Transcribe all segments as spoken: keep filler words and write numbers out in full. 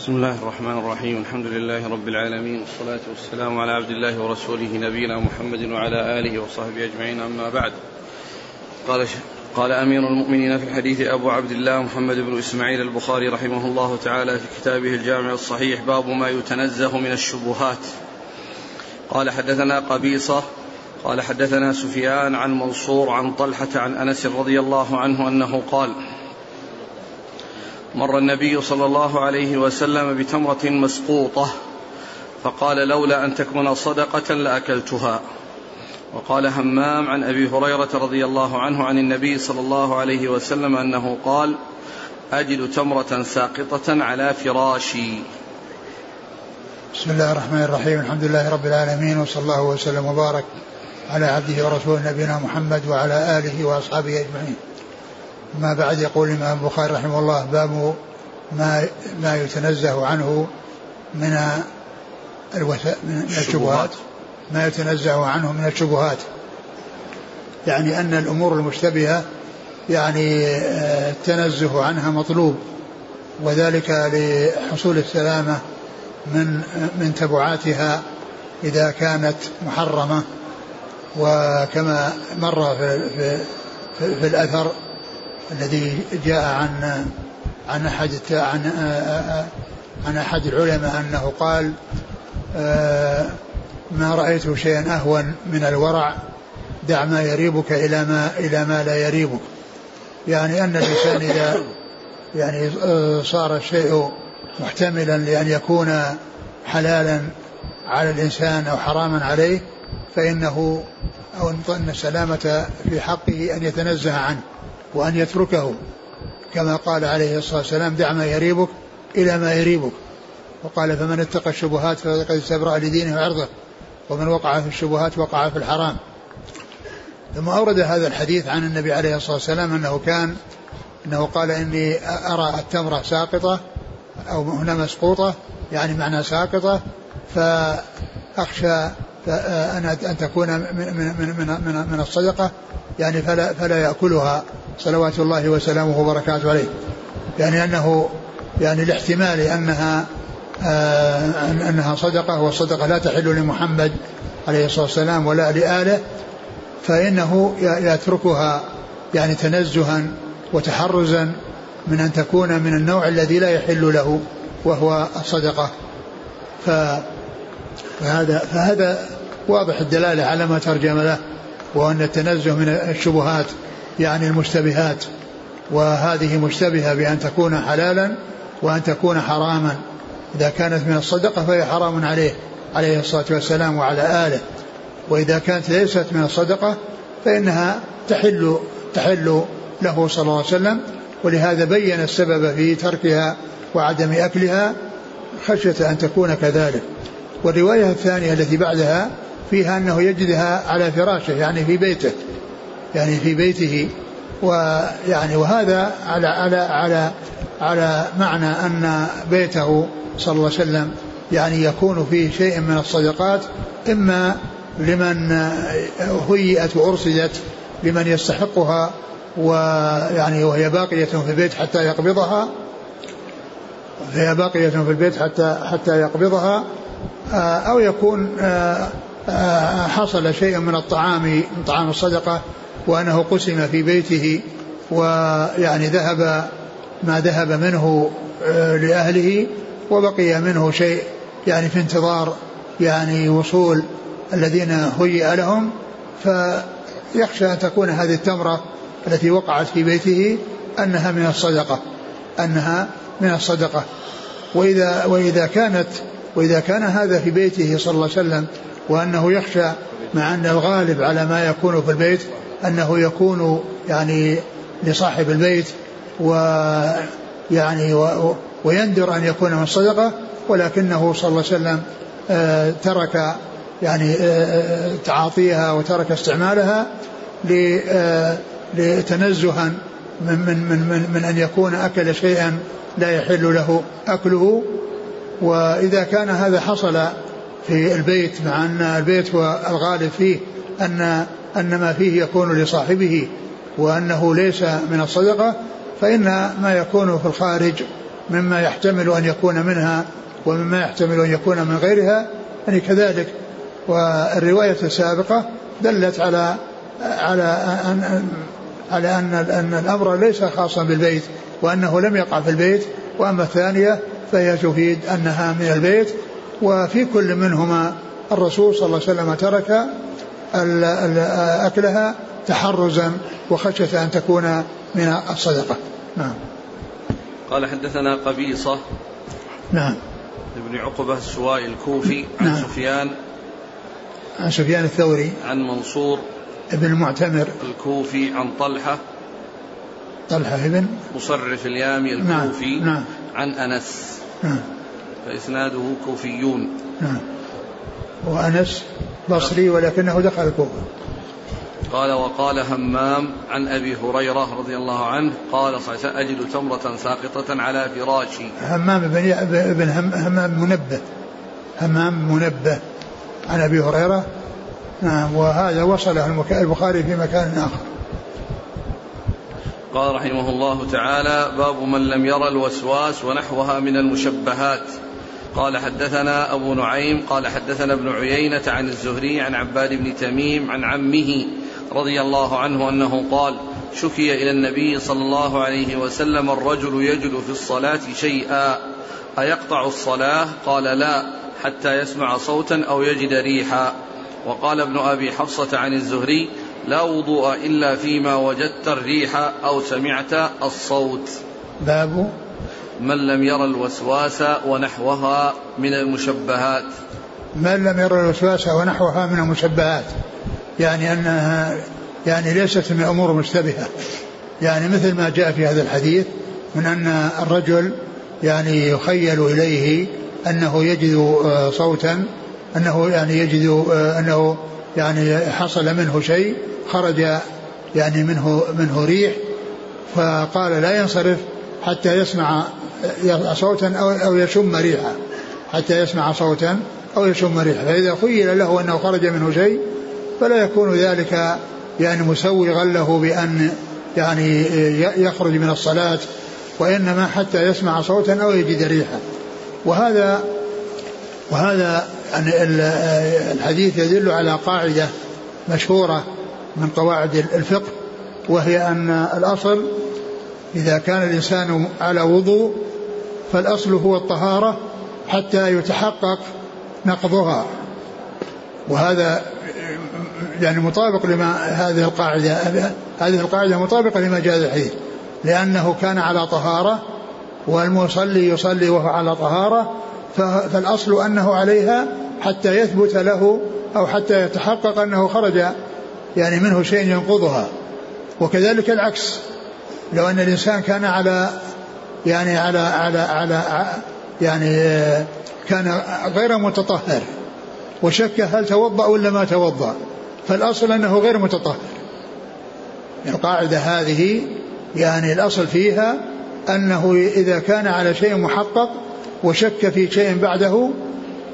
بسم الله الرحمن الرحيم. الحمد لله رب العالمين، والصلاة والسلام على عبد الله ورسوله نبينا محمد وعلى آله وصحبه أجمعين، أما بعد. قال, قال أمير المؤمنين في الحديث أبو عبد الله محمد بن إسماعيل البخاري رحمه الله تعالى في كتابه الجامع الصحيح: باب ما يتنزه من الشبهات. قال: حدثنا قبيصة قال: حدثنا سفيان عن منصور عن طلحة عن أنس رضي الله عنه أنه قال: مر النبي صلى الله عليه وسلم بتمرة مسقوطة فقال: لولا أن تكون صدقة لأكلتها. وقال همام عن أبي هريرة رضي الله عنه عن النبي صلى الله عليه وسلم أنه قال: أجد تمرة ساقطة على فراشي. بسم الله الرحمن الرحيم. الحمد لله رب العالمين، وصلى الله وسلم وبارك على عبده ورسوله نبينا محمد وعلى آله وأصحابه أجمعين. ما بعد. يقول الإمام البخاري رحمه الله: باب ما ما يتنزه عنه من الشبهات. ما يتنزه عنه من الشبهات يعني أن الأمور المشتبهة يعني التنزه عنها مطلوب، وذلك لحصول السلامة من من تبعاتها إذا كانت محرمة. وكما مر في, في, في الأثر الذي جاء عن عن أحد عن عن أحد العلماء أنه قال: ما رأيت شيئا أهون من الورع، دع ما يريبك إلى ما إلى ما لا يريبك. يعني أن الإنسان إذا يعني صار الشيء محتملا لأن يكون حلالا على الإنسان أو حراما عليه، فإنه أو أن السلامة في حقه أن يتنزه عنه وأن يتركه، كما قال عليه الصلاة والسلام: دع ما يريبك إلى ما يريبك. وقال: فمن اتقى الشبهات فقد استبرأ لدينه وعرضه، ومن وقع في الشبهات وقع في الحرام. ثم أورد هذا الحديث عن النبي عليه الصلاة والسلام أنه كان أنه قال: إني أرى التمرة ساقطة أو هنا مسقوطة، يعني معنى ساقطة، فأخشى أن تكون من, من, من, من الصدقة، يعني فلا, فلا يأكلها، صلوات الله وسلامه وبركاته عليه. يعني أنه يعني الاحتمال أنها أنها صدقة، والصدقة لا تحل لمحمد عليه الصلاة والسلام ولا لآله، فإنه يتركها يعني تنزها وتحرزا من أن تكون من النوع الذي لا يحل له وهو الصدقة. ف فهذا, فهذا واضح الدلالة على ما ترجم له، وأن التنزه من الشبهات يعني المشتبهات، وهذه مشتبهة بأن تكون حلالا وأن تكون حراما. إذا كانت من الصدقة فهي حرام عليه عليه الصلاة والسلام وعلى آله، وإذا كانت ليست من الصدقة فإنها تحل, تحل له صلى الله عليه وسلم. ولهذا بين السبب في تركها وعدم أكلها خشية أن تكون كذلك. والرواية الثانية التي بعدها فيها أنه يجدها على فراشه، يعني في بيته، يعني في بيته ويعني وهذا على على على على معنى أن بيته صلى الله عليه وسلم يعني يكون فيه شيء من الصدقات، إما لمن هيئت وأرصدت لمن يستحقها ويعني وهي باقية في البيت حتى يقبضها، وهي باقية في البيت حتى حتى يقبضها، أو يكون حصل شيء من الطعام من طعام الصدقة وأنه قسم في بيته، ويعني ذهب ما ذهب منه لأهله وبقي منه شيء، يعني في انتظار يعني وصول الذين هيئ لهم. فيخشى أن تكون هذه التمرة التي وقعت في بيته أنها من الصدقة أنها من الصدقة وإذا, وإذا كانت وإذا كان هذا في بيته صلى الله عليه وسلم، وأنه يخشى، مع أن الغالب على ما يكون في البيت أنه يكون يعني لصاحب البيت، ويعني و... ويندر أن يكون من صدقة، ولكنه صلى الله عليه وسلم آه ترك يعني آه تعاطيها وترك استعمالها آه لتنزها من, من, من, من, من أن يكون أكل شيئا لا يحل له أكله. وإذا كان هذا حصل في البيت، مع أن البيت والغالب فيه أن, أن ما فيه يكون لصاحبه وأنه ليس من الصدقة، فإن ما يكون في الخارج مما يحتمل أن يكون منها ومما يحتمل أن يكون من غيرها يعني كذلك. والرواية السابقة دلت على على أن على أن أن الأمر ليس خاصا بالبيت وأنه لم يقع في البيت، وأما الثانية فهي تفيد أنها من البيت. وفي كل منهما الرسول صلى الله عليه وسلم ترك أكلها تحرزا وخشية أن تكون من الصدقة. نعم. قال حدثنا قبيصة نعم ابن عقبة السوائي الكوفي عن نعم. سفيان عن سفيان الثوري عن منصور ابن المعتمر الكوفي عن طلحة طلحة ابن مصرف اليامي الكوفي نعم. نعم. عن أنس نعم. فإسناده كوفيون نعم. وأنس بصري ولكنه دخل الكوفة. قال وقال همام عن أبي هريرة رضي الله عنه قال سأجد تمرة ساقطة على فراشي. همام بن بن همام منبه همام منبه عن أبي هريرة نعم، وهذا وصله البخاري في مكان آخر. قال رحمه الله تعالى باب من لم يرى الوسواس ونحوها من المشبهات. قال حدثنا أبو نعيم قال حدثنا ابن عيينة عن الزهري عن عباد بن تميم عن عمه رضي الله عنه أنه قال شكي إلى النبي صلى الله عليه وسلم الرجل يجد في الصلاة شيئا أيقطع الصلاة؟ قال لا، حتى يسمع صوتا أو يجد ريحا. وقال ابن أبي حفصه عن الزهري لا وضوء إلا فيما وجدت الريح أو سمعت الصوت. باب من لم يرى الوسواس ونحوها من المشبهات. من لم يرى الوسواس ونحوها من المشبهات يعني أنها يعني ليست من أمور مشتبهة، يعني مثل ما جاء في هذا الحديث من أن الرجل يعني يخيل إليه أنه يجد صوتا، أنه يعني يجد أنه يعني حصل منه شيء خرج يعني منه منه ريح، فقال لا ينصرف حتى يسمع صوتا أو أو يشم ريحا، حتى يسمع صوتا أو يشم ريحا. فإذا خيل له أنه خرج منه شيء فلا يكون ذلك يعني مسوغا له بأن يعني يخرج من الصلاة، وإنما حتى يسمع صوتا أو يجد ريحا. وهذا وهذا الحديث يدل على قاعدة مشهورة من قواعد الفقه، وهي أن الأصل إذا كان الإنسان على وضوء فالأصل هو الطهارة حتى يتحقق نقضها، وهذا يعني مطابق لما هذه القاعدة هذه القاعدة مطابقة لما جاء الحديث، لأنه كان على طهارة والمصلي يصلي وهو على طهارة، فالأصل أنه عليها حتى يثبت له أو حتى يتحقق أنه خرج يعني منه شيء ينقضها. وكذلك العكس، لو أن الإنسان كان على يعني على على على يعني كان غير متطهر وشك هل توضأ ولا ما توضأ، فالأصل أنه غير متطهر. القاعدة هذه يعني الأصل فيها أنه إذا كان على شيء محقق وشك في شيء بعده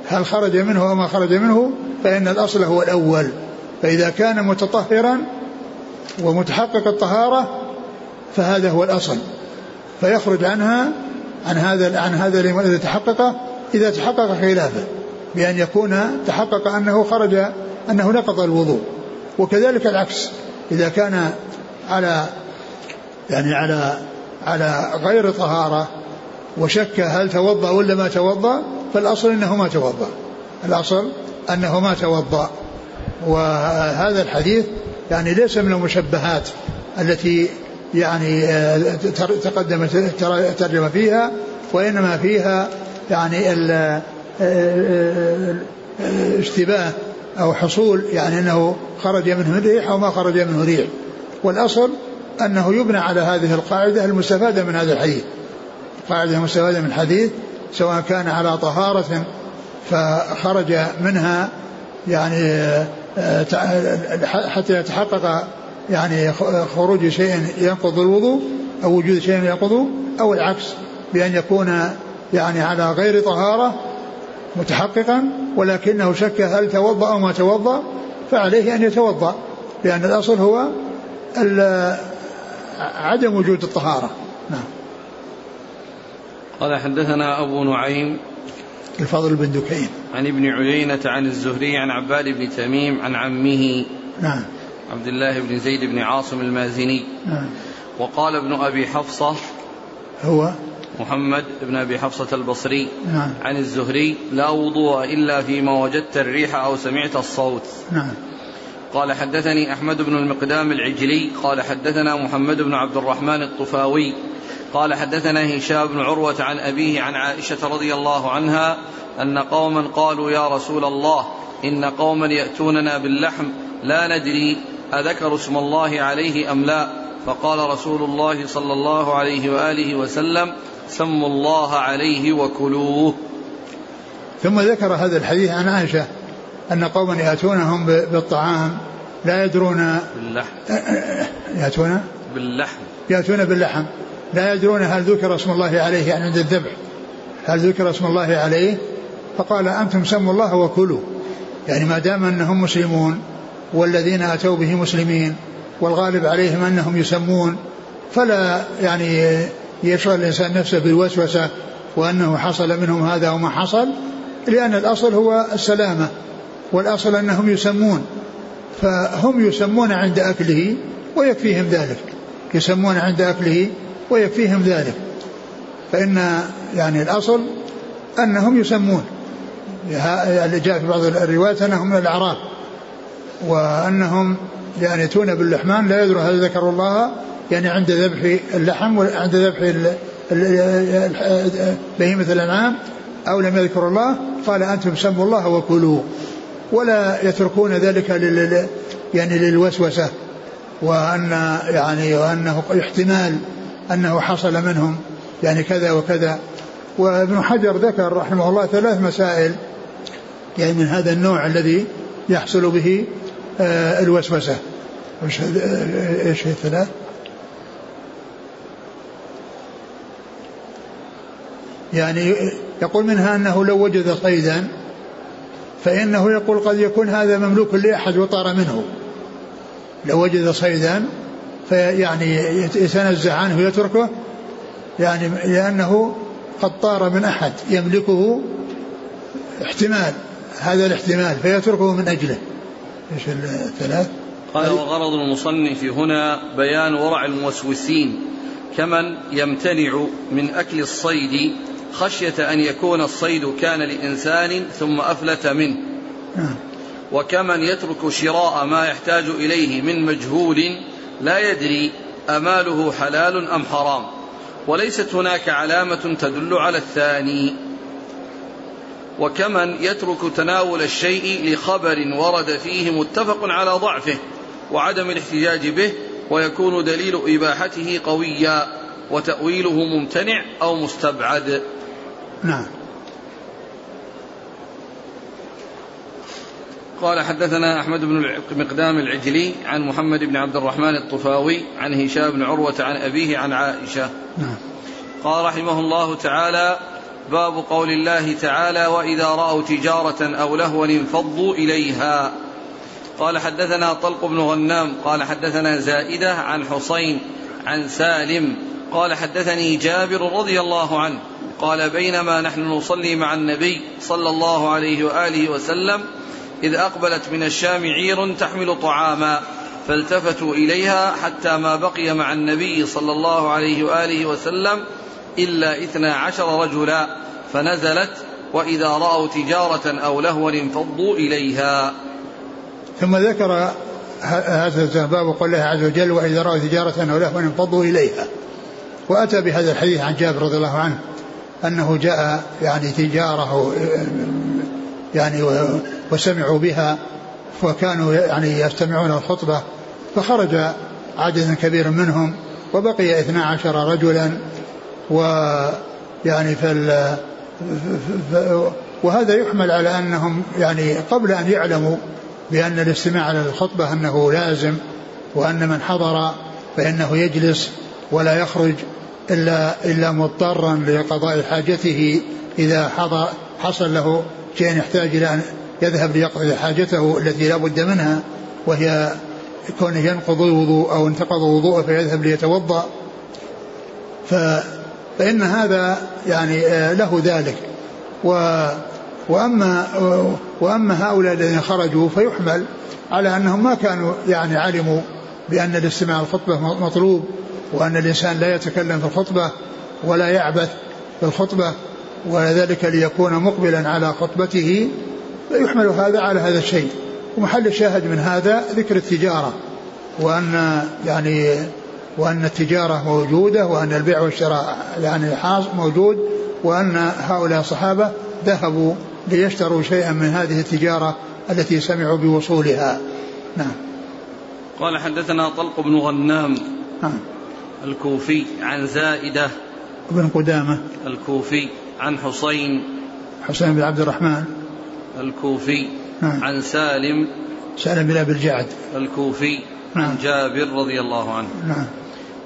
هل خرج منه وما خرج منه فإن الأصل هو الأول. فإذا كان متطهرا ومتحقق الطهارة فهذا هو الأصل، فيخرج عنها عن هذا عن هذا الذي تحققه إذا تحقق خلافه، بأن يكون تحقق أنه خرج أنه نقض الوضوء. وكذلك العكس، إذا كان على يعني على على غير طهارة وشك هل توضأ ولا ما توضأ فالأصل أنه ما توضأ الأصل أنه ما توضأ. وهذا الحديث يعني ليس من المشبهات التي يعني تقدمت الترجمة فيها، وإنما فيها يعني الاشتباه أو حصول يعني أنه خرج منه ريح أو ما خرج منه ريح. والأصل أنه يبنى على هذه القاعدة المستفادة من هذا الحديث، قاعدة المستفادة من الحديث سواء كان على طهارة فخرج منها يعني حتى يتحقق يعني خروج شيء ينقض الوضوء أو وجود شيء ينقضه، أو العكس بأن يكون يعني على غير طهارة متحققا ولكنه شك هل توضأ أو ما توضأ فعليه أن يتوضأ، لأن الأصل هو عدم وجود الطهارة. نعم. قال حدثنا أبو نعيم الفضل بن دكين عن ابن عيينة عن الزهري عن عباد بن تميم عن عمه نعم عبد الله بن زيد بن عاصم المازني نعم. وقال ابن أبي حفصه هو محمد بن أبي حفصه البصري نعم. عن الزهري لا وضوء إلا فيما وجدت الريح أو سمعت الصوت نعم. قال حدثني أحمد بن المقدام العجلي قال حدثنا محمد بن عبد الرحمن الطفاوي قال حدثنا هشام بن عروة عن أبيه عن عائشة رضي الله عنها أن قوما قالوا يا رسول الله إن قوما يأتوننا باللحم لا ندري أذكر اسم الله عليه أم لا, فقال رسول الله صلى الله عليه وآله وسلم سموا الله عليه وكلوه. ثم ذكر هذا الحديث عن عائشة أن قوما يأتونهم بالطعام لا يدرون باللحم يأتون باللحم يأتون باللحم لا يدرون هل ذكر اسم الله عليه عند الذبح هل ذكر اسم الله عليه, فقال أنتم سموا الله وكلوا, يعني ما دام أنهم مسلمون والذين أتوا به مسلمين والغالب عليهم أنهم يسمون, فلا يعني يشغل الإنسان نفسه بالوسوسة وأنه حصل منهم هذا وما حصل, لأن الأصل هو السلامة والأصل أنهم يسمون, فهم يسمون عند أكله ويكفيهم ذلك, يسمون عند أكله ويكفيهم ذلك, فإن يعني الأصل أنهم يسمون. جاء في بعض الروايات أنهم من الأعراب وأنهم يعني يأتون باللحمان لا يدرون هل ذكر الله يعني عند ذبح اللحم وعند ذبح بهيمة الأنعام أو لم يذكر الله, قال أنتم سموا الله وكلوا, ولا يتركون ذلك لل يعني للوسوسة وأن يعني وأنه احتمال أنه حصل منهم يعني كذا وكذا. وابن حجر ذكر رحمه الله ثلاث مسائل يعني من هذا النوع الذي يحصل به الوسوسة. ايش هي الثلاث؟ يعني يقول منها أنه لو وجد صيدا فإنه يقول قد يكون هذا مملوك لأحد وطار منه, لو وجد صيدا فيعني يتنزع عنه ويتركه يعني لأنه قد طار من أحد يملكه احتمال هذا الاحتمال فيتركه من أجله. إيش الثلاث؟ قال وغرض المصنف هنا بيان ورع الموسوسين كمن يمتنع من أكل الصيد خشية أن يكون الصيد كان لإنسان ثم أفلت منه, وكمن يترك شراء ما يحتاج إليه من مجهول لا يدري أماله حلال أم حرام, وليست هناك علامة تدل على الثاني, وكمن يترك تناول الشيء لخبر ورد فيه متفق على ضعفه وعدم الاحتجاج به ويكون دليل إباحته قويا وتأويله ممتنع أو مستبعد. نعم. قال حدثنا أحمد بن المقدام العجلي عن محمد بن عبد الرحمن الطفاوي عن هشام بن عروة عن أبيه عن عائشة. نعم. قال رحمه الله تعالى باب قول الله تعالى وإذا رأوا تجارة أو لهوا انفضوا إليها. قال حدثنا طلق بن غنام قال حدثنا زائدة عن حسين عن سالم قال حدثني جابر رضي الله عنه قال بينما نحن نصلي مع النبي صلى الله عليه وآله وسلم إذ أقبلت من الشام عير تحمل طعاما فالتفتوا إليها حتى ما بقي مع النبي صلى الله عليه وآله وسلم إلا اثنا عشر رجلا فنزلت وإذا رأوا تجارة أو لهوا انفضوا إليها. ثم ذكر هذا الباب وقال الله عز وجل وإذا رأوا تجارة أو لهوا انفضوا إليها, وأتى بهذا الحديث عن جابر رضي الله عنه أنه جاء يعني تجاره يعني وسمعوا بها وكانوا يعني يستمعون الخطبة فخرج عدد كبير منهم وبقي اثنا عشر رجلا ويعني فال وهذا يحمل على أنهم يعني قبل أن يعلموا بأن الاستماع على الخطبة أنه لازم وأن من حضر فإنه يجلس ولا يخرج إلا, إلا مضطرا لقضاء حاجته إذا حضر حصل له شيء يحتاج إلى أن يذهب ليقضي حاجته التي لا بد منها وهي كونه ينقض الوضوء أو انتقض وضوءه فيذهب ليتوضأ. ف فإن هذا يعني له ذلك. و وأما, وأما هؤلاء الذين خرجوا فيحمل على أنهم ما كانوا يعني علموا بأن الاستماع الخطبة مطلوب، وأن الإنسان لا يتكلم في الخطبة ولا يعبث في الخطبة، وذلك ليكون مقبلا على خطبته، فيحمل هذا على هذا الشيء. ومحل الشاهد من هذا ذكر التجارة، وأن يعني وأن التجارة موجودة، وأن البيع والشراء يعني موجود، وأن هؤلاء الصحابة ذهبوا ليشتروا شيئا من هذه التجارة التي سمعوا بوصولها. نعم. قال حدثنا طلق بن غنام نعم. الكوفي عن زائدة ابن قدامة الكوفي عن حسين حسين بن عبد الرحمن الكوفي نعم. عن سالم سالم بن أبي الجعد الكوفي نعم. عن جابر رضي الله عنه نعم.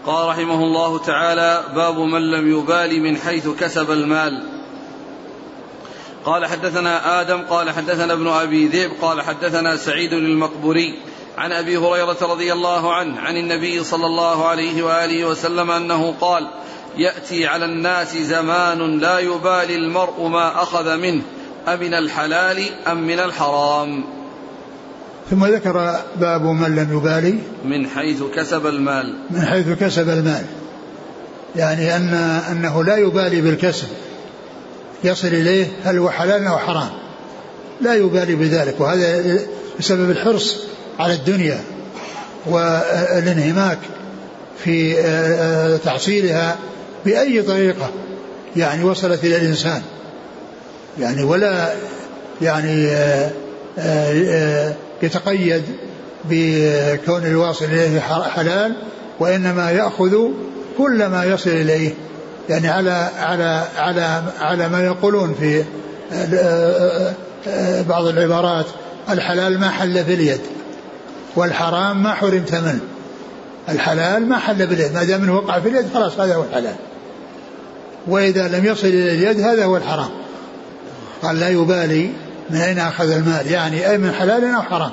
قال رحمه الله تعالى: باب من لم يبال من حيث كسب المال. قال حدثنا آدم قال حدثنا ابن أبي ذئب قال حدثنا سعيد المقبري عن أبي هريرة رضي الله عنه عن النبي صلى الله عليه وآله وسلم أنه قال: يأتي على الناس زمان لا يبالي المرء ما أخذ منه أمن الحلال أم من الحرام. ثم ذكر باب من لم يبالي من حيث كسب المال من حيث كسب المال، يعني أن أنه لا يبالي بالكسب، يصل إليه هل هو حلال أو حرام، لا يبالي بذلك، وهذا بسبب الحرص على الدنيا والانهماك في تحصيلها بأي طريقة يعني وصلت إلى الإنسان، يعني ولا يعني يتقيد بكون الواصل إليه حلال، وإنما يأخذ كل ما يصل إليه، يعني على على على على ما يقولون في بعض العبارات: الحلال ما حل باليد والحرام ما حرمت منه. الحلال ما حل باليد، ما دام منه وقع في اليد خلاص هذا هو الحلال، وإذا لم يصل إلى اليد هذا هو الحرام. قال لا يبالي من أين أخذ المال، يعني أي من حلال أو حرام،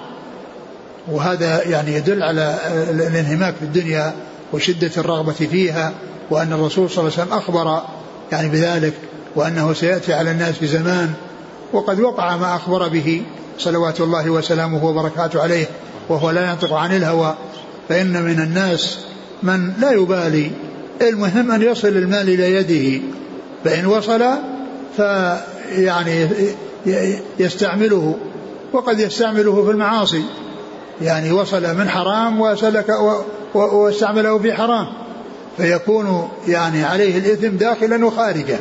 وهذا يعني يدل على الانهماك في الدنيا وشدة الرغبة فيها، وأن الرسول صلى الله عليه وسلم أخبر يعني بذلك، وأنه سيأتي على الناس في زمان، وقد وقع ما أخبر به صلوات الله وسلامه وبركاته عليه، وهو لا ينطق عن الهوى، فإن من الناس من لا يبالي، المهم أن يصل المال إلى يده، فإن وصل فيعني يستعمله، وقد يستعمله في المعاصي، يعني وصل من حرام وسلك واستعمله في حرام، فيكون يعني عليه الإثم داخلا وخارجا،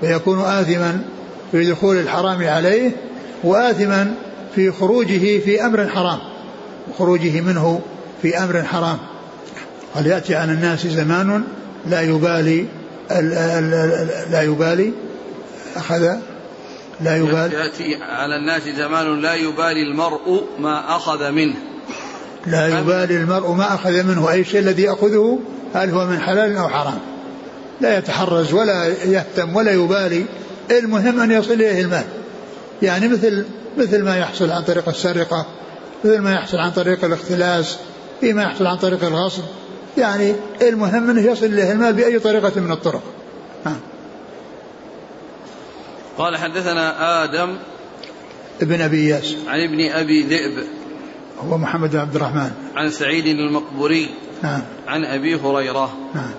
فيكون آثما في دخول الحرام عليه، وآثما في خروجه في أمر حرام، خروجه منه في أمر حرام. قال يأتي على الناس زمان لا يبالي لا يبالي أخذ لا يبالي يأتي على الناس زمان لا يبالي المرء ما أخذ منه لا يبالي المرء ما أخذ منه أي شيء الذي أخذه هل هو من حلال أو حرام، لا يتحرز ولا يهتم ولا يبالي، المهم أن يصل إليه المال، يعني مثل مثل ما يحصل عن طريق السرقة، مثل ما يحصل عن طريق الاختلاس، فيما يحصل عن طريق الغصب، يعني المهم أنه يصل إليه المال بأي طريقة من الطرق. ها. قال حدثنا آدم ابن أبي ياس عن ابن أبي ذئب هو محمد بن عبد الرحمن عن سعيد المقبري نعم. عن أبي هريرة نعم.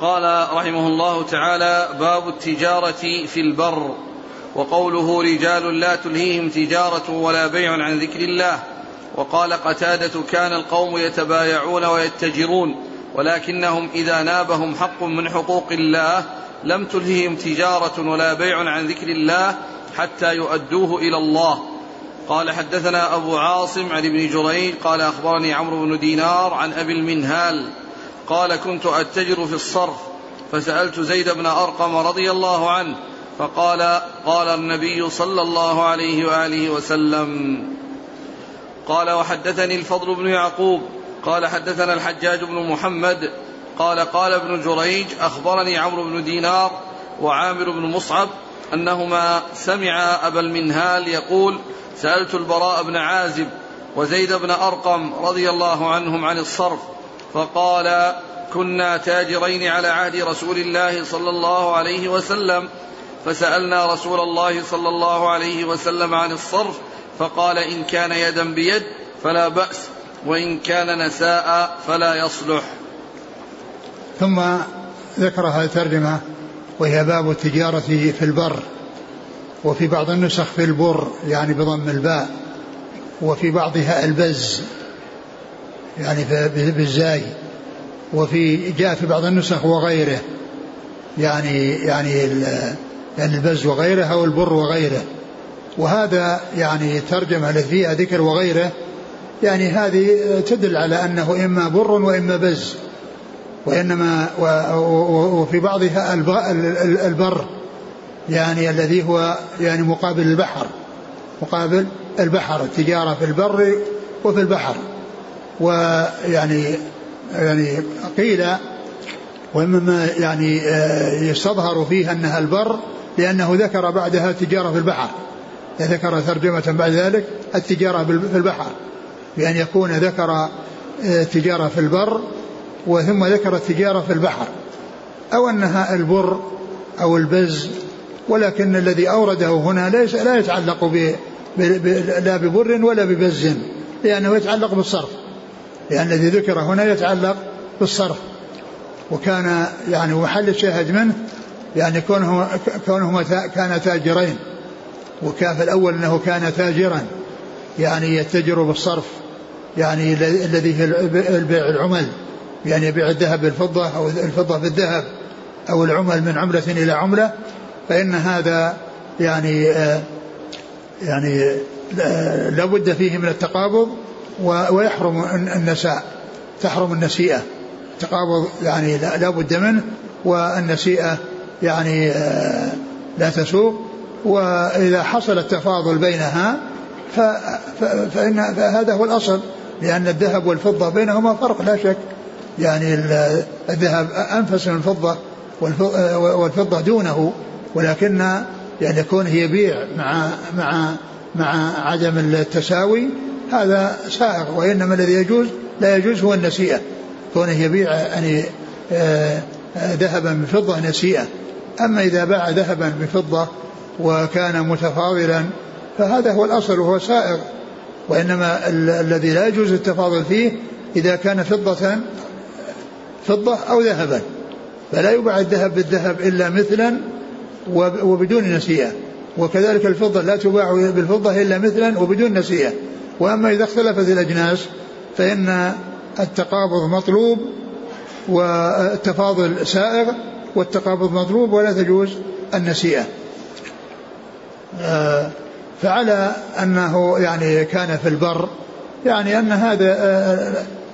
قال رحمه الله تعالى: باب التجارة في البر. وقوله: رجال لا تلهيهم تجارة ولا بيع عن ذكر الله. وقال قتادة: كان القوم يتبايعون ويتجرون، ولكنهم إذا نابهم حق من حقوق الله لم تلههم تجارة ولا بيع عن ذكر الله حتى يؤدوه إلى الله. قال حدثنا أبو عاصم عن ابن جريج قال أخبرني عمرو بن دينار عن أبي المنهل قال: كنت أتجر في الصرف، فسألت زيد بن أرقم رضي الله عنه، فقال قال النبي صلى الله عليه وآله وسلم. قال: وحدثني الفضل بن يعقوب قال حدثنا الحجاج بن محمد قال قال ابن جريج: أخبرني عمرو بن دينار وعامر بن مصعب أنهما سمع أبا المنهل يقول: سألت البراء بن عازب وزيد بن أرقم رضي الله عنهم عن الصرف، فقال: كنا تاجرين على عهد رسول الله صلى الله عليه وسلم، فسألنا رسول الله صلى الله عليه وسلم عن الصرف، فقال إن كان يدا بيد فلا بأس، وإن كان نساء فلا يصلح. ثم ذكر هذه الترجمة وهي باب التجارة في البر، وفي بعض النسخ في البر يعني بضم الباء، وفي بعضها البز يعني بالزاي، وفي جاء في بعض النسخ وغيره يعني يعني البز وغيره أو البر وغيره. وهذا يعني الترجمة التي فيها ذكر وغيره يعني هذه تدل على أنه إما بر وإما بز، وإنما وفي بعضها البر يعني الذي هو يعني مقابل البحر، مقابل البحر، التجارة في البر وفي البحر. ويعني يعني قيل وإنما يعني يستظهر فيه أنها البر لأنه ذكر بعدها التجارة في البحر، ذكر ترجمة بعد ذلك التجارة في البحر، بأن يكون ذكر تجارة في البر وثم ذكر التجارة في البحر، أو أنها البر أو البز. ولكن الذي أورده هنا ليس لا يتعلق ب لا ببر ولا ببز، لأنه يتعلق بالصرف، لأن الذي ذكر هنا يتعلق بالصرف. وكان يعني محل الشاهد منه يعني كونهما كان تاجرين، وكان في الأول أنه كان تاجرا يعني يتجر بالصرف يعني الذي في البيع العمل، يعني يبيع الذهب بالفضة أو الفضة بالذهب أو العمل من عملة إلى عملة، فإن هذا يعني يعني لا بد فيه من التقابض، ويحرم النساء، تحرم النسيئة. التقابض يعني لا بد منه، والنسيئة يعني لا تسوق. وإذا حصل التفاضل بينها فإن فهذا هو الأصل، لأن الذهب والفضة بينهما فرق لا شك، يعني الذهب أنفس من الفضة والفضة دونه، ولكن يعني كونه يبيع مع مع مع عدم التساوي هذا سائغ. وإنما الذي يجوز لا يجوز هو النسيئة، كونه يبيع يعني ذهبا بفضة نسيئة. أما إذا باع ذهبا بفضة وكان متفاضلا فهذا هو الأصل وهو سائغ. وإنما ال- الذي لا يجوز التفاضل فيه إذا كان فضة فضة أو ذهبا، فلا يباع الذهب بالذهب إلا مثلا وبدون نسيئة، وكذلك الفضة لا تباع بالفضة إلا مثلا وبدون نسيئة. وأما إذا اختلفت الأجناس فإن التقابض مطلوب والتفاضل سائغ، والتقابض مطلوب ولا تجوز النسيئة. فعلى أنه يعني كان في البر يعني أن هذا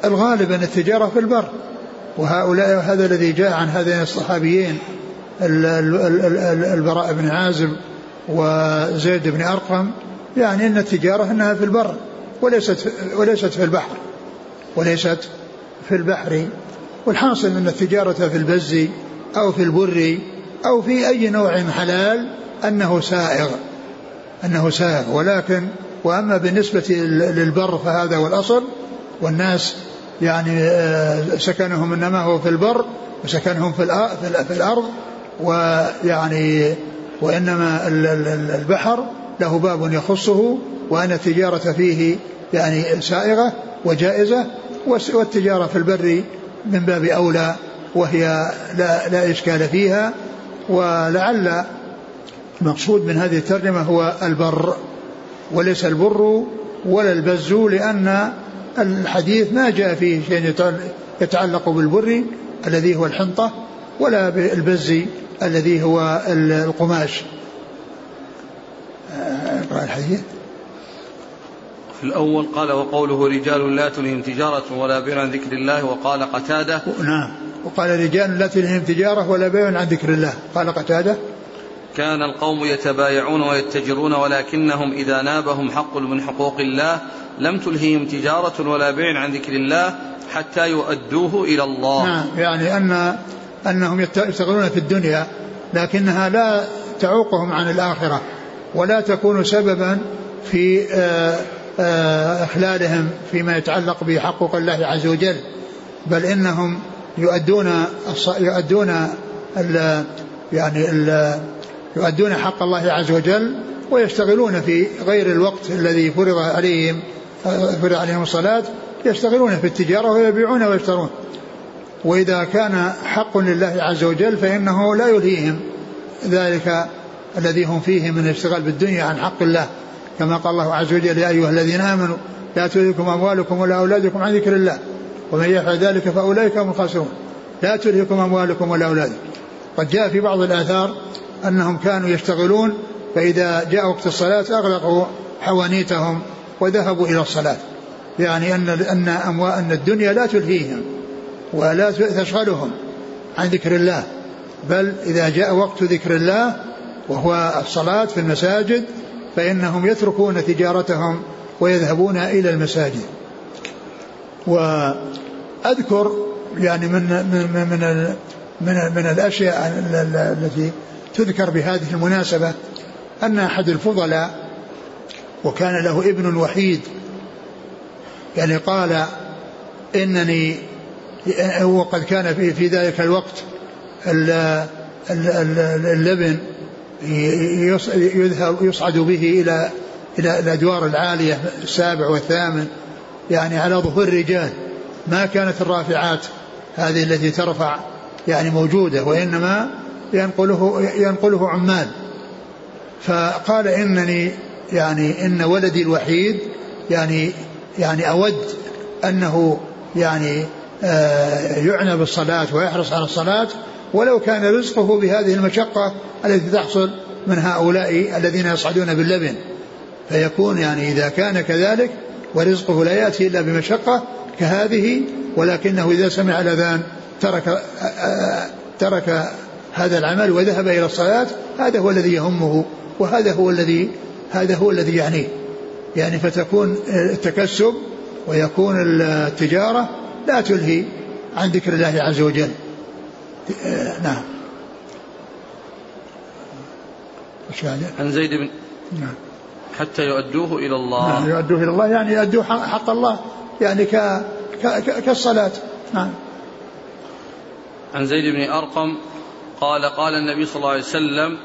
الغالب أن التجارة في البر. وهؤلاء هذا الذي جاء عن هذين الصحابيين البراء بن عازب وزيد بن أرقم يعني أن التجارة أنها في البر وليست وليست في البحر وليست في البحر. والحاصل أن التجارة في البز أو في البر أو في أي نوع حلال أنه سائغ، أنه سائغ. ولكن وأما بالنسبة للبر فهذا هو الأصل، والناس يعني سكنهم إنما هو في البر وسكنهم في الأرض، ويعني وإنما البحر له باب يخصه، وأن التجارة فيه يعني سائغة وجائزة، والتجارة في البر من باب أولى، وهي لا, لا إشكال فيها. ولعل المقصود من هذه الترجمة هو البر وليس البر ولا البز، لأن الحديث ما جاء فيه شيء يتعلق بالبر الذي هو الحنطة ولا بالبز الذي هو القماش. اقرأ الحديث. في الأول قال وقوله رجال لا تلهم تجارة ولا بيع عن ذكر الله، وقال قتادة نعم وقال رجال لا تلهم تجارة ولا بيع عن ذكر الله. قال قتادة كان القوم يتبايعون ويتجرون، ولكنهم إذا نابهم حق من حقوق الله لم تلهيهم تجارة ولا بيع عن ذكر الله حتى يؤدوه إلى الله. نعم يعني أن أنهم يشتغلون في الدنيا لكنها لا تعوقهم عن الآخرة، ولا تكون سببا في إخلالهم فيما يتعلق بحقوق الله عز وجل، بل إنهم يؤدون يؤدون ال يعني ال يؤدون حق الله عز وجل ويشتغلون في غير الوقت الذي فرض عليهم فرض عليهم الصلاة، يشتغلون في التجارة ويبيعون ويشترون. وإذا كان حق لله عز وجل فإنه لا يلهيهم ذلك الذي هم فيه من الاشتغال بالدنيا عن حق الله، كما قال الله عز وجل: يا أيها الذين آمنوا لا تلهكم أموالكم ولا أولادكم عن ذكر الله ومن يفعل ذلك فأولئك هم الخاسرون. لا تلهكم أموالكم ولا أولادكم. قد جاء في بعض الآثار أنهم كانوا يشتغلون فإذا جاء وقت الصلاة أغلقوا حوانيتهم وذهبوا إلى الصلاة، يعني أن أن أموال الدنيا لا تلهيهم ولا تشغلهم عن ذكر الله، بل إذا جاء وقت ذكر الله وهو الصلاة في المساجد فإنهم يتركون تجارتهم ويذهبون إلى المساجد. وأذكر يعني من من من من, من الأشياء التي تذكر بهذه المناسبة أن أحد الفضلاء وكان له ابن وحيد، يعني قال إنني وقد كان في في ذلك الوقت اللبن يذهب يصعد به إلى إلى الأدوار العالية السابع والثامن، يعني على ظهور الرجال، ما كانت الرافعات هذه التي ترفع يعني موجودة، وإنما ينقله ينقله عمال. فقال إنني يعني إن ولدي الوحيد يعني يعني أود أنه يعني آه يعنى بالصلاة ويحرص على الصلاة ولو كان رزقه بهذه المشقة التي تحصل من هؤلاء الذين يصعدون باللبن، فيكون يعني إذا كان كذلك ورزقه لا يأتي إلا بمشقة كهذه، ولكنه إذا سمع الأذان ترك ترك هذا العمل وذهب إلى الصلاة، هذا هو الذي يهمه وهذا هو الذي هذا هو الذي يعنيه، يعني فتكون التكسب ويكون التجارة لا تلهي عن ذكر الله عز وجل. نعم. عن زيد بن نعم. حتى يؤدوه إلى الله. نعم يؤدوه إلى الله، يعني يؤدوه حق الله، يعني ك كالصلاة. نعم. عن زيد بن أرقم قال قال النبي صلى الله عليه وسلم،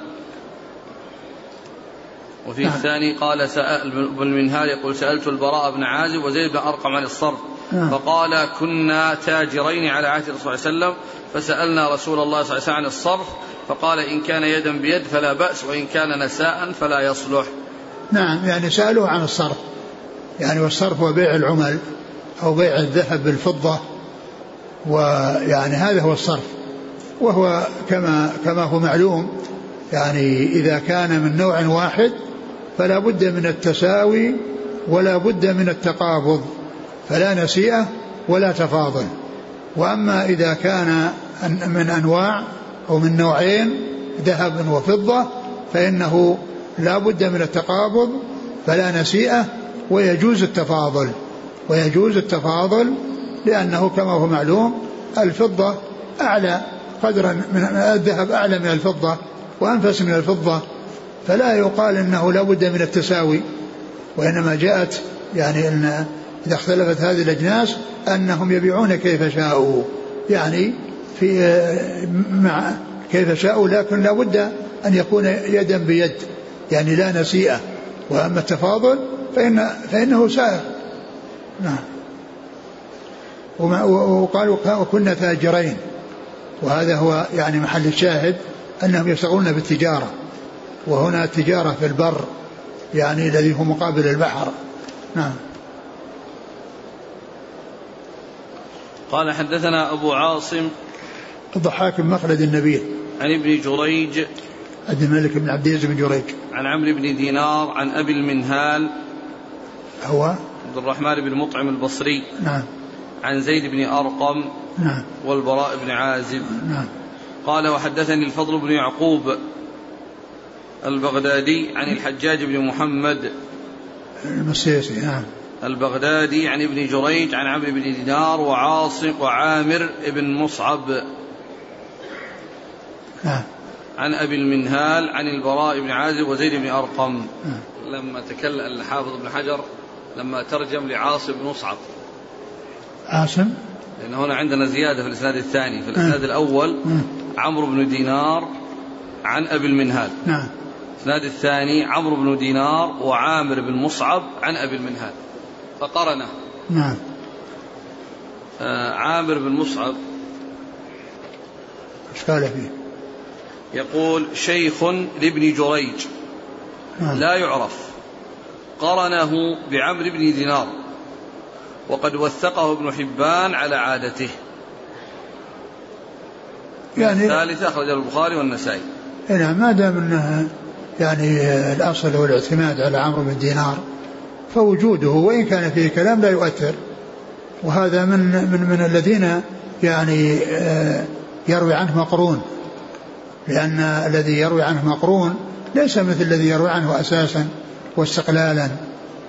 وفي نعم. الثاني قال سأل ابن المنهل يقول: سألت البراء بن عازب وزيد بن أرقم عن الصرف، نعم. فقال: كنا تاجرين على عهد الرسول صلى الله عليه وسلم، فسألنا رسول الله صلى الله عليه وسلم عن الصرف، فقال: إن كان يدا بيد فلا بأس، وإن كان نساء فلا يصلح. نعم، يعني سألوه عن الصرف، يعني والصرف هو بيع العمل أو بيع الذهب بالفضة، ويعني هذا هو الصرف، وهو كما كما هو معلوم، يعني إذا كان من نوع واحد فلا بد من التساوي ولا بد من التقابض، فلا نسيئة ولا تفاضل. وأما إذا كان من أنواع أو من نوعين ذهب وفضة فإنه لا بد من التقابض فلا نسيئة، ويجوز التفاضل ويجوز التفاضل لأنه كما هو معلوم الفضة أعلى قدرا من الذهب، أعلى من الفضة وأنفس من الفضة، فلا يقال أنه لا بد من التساوي، وإنما جاءت يعني أن إذا اختلفت هذه الأجناس أنهم يبيعون كيف شاءوا، يعني في مع كيف شاءوا، لكن لا بد أن يكون يدا بيد، يعني لا نسيئة. وأما التفاضل فإن فإنه سائر. نعم. وقالوا وكنا تاجرين، وهذا هو يعني محل الشاهد أنهم يشتغلون بالتجارة، وهنا التجارة في البر يعني الذي هو مقابل البحر. نعم. قال حدثنا أبو عاصم الضحاك بن مخلد النبيل عن ابن جريج عبد الملك بن عبد العزيز بن جريج عن عمرو بن دينار عن أبي المنهل هو عبد الرحمن بن مطعم البصري، نعم، عن زيد بن أرقم، نعم، والبراء بن عازب، نعم. قال وحدثني الفضل بن يعقوب البغدادي عن الحجاج بن محمد المسيسي، نعم، البغدادي عن ابن جريج عن عمرو بن دينار وعاصم وعامر بن مصعب، نعم، عن أبي المنهل عن البراء بن عازب وزيد بن أرقم. أه. لما تكلم الحافظ بن حجر لما ترجم لعاصم بن مصعب، عاصم لأن هنا عندنا زيادة في الإسناد الثاني. في الإسناد الأول عمرو بن دينار عن أبي المنهل. نعم. الإسناد الثاني عمرو بن دينار وعامر بن مصعب عن أبي المنهل فقرنه. نعم. آه عامر بن مصعب إيش قال فيه؟ يقول شيخ لابن جريج لا يعرف، قرنه بعمرو بن دينار وقد وثقه ابن حبان على عادته. يعني الثالثة أخرج البخاري والنسائي. نعم، ما دام أنه يعني الأصل هو الاعتماد على عمرو بن دينار فوجوده وإن كان فيه كلام لا يؤثر، وهذا من من من الذين يعني يروي عنه مقرون، لأن الذي يروي عنه مقرون ليس مثل الذي يروي عنه أساسا واستقلالا،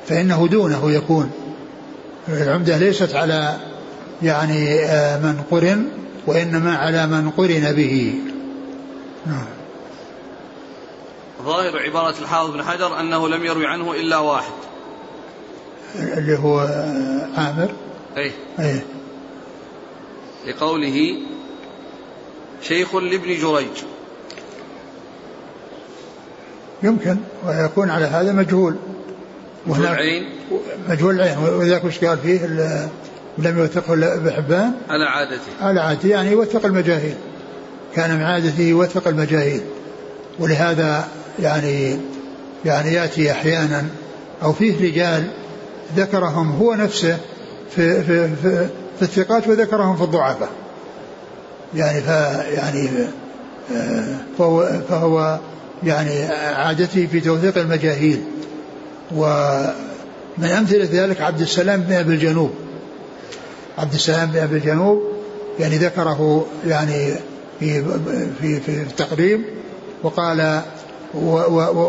فإنه دونه يكون. العمدة ليست على يعني من قرن وإنما على من قرن به. ظاهر عبارة الحافظ بن حجر أنه لم يروي عنه إلا واحد اللي هو عامر. أيه. أيه. لقوله شيخ لابن جريج، يمكن ويكون على هذا مجهول مجهول عين مجهول عين وذاك وش قال فيه لم يوثقه ابن حبان على عادته. على عادته يعني يوثق المجاهيل، كان من عادته يوثق المجاهيل، ولهذا يعني يعني يأتي أحيانا أو فيه رجال ذكرهم هو نفسه في في في, في الثقات وذكرهم في الضعفاء، يعني فيعني فهو, فهو يعني عادته في توثيق المجاهيل. ومن أمثلة ذلك عبد السلام بن أبي الجنوب. عبد السلام بن أبي الجنوب يعني ذكره يعني في في في التقريب وقال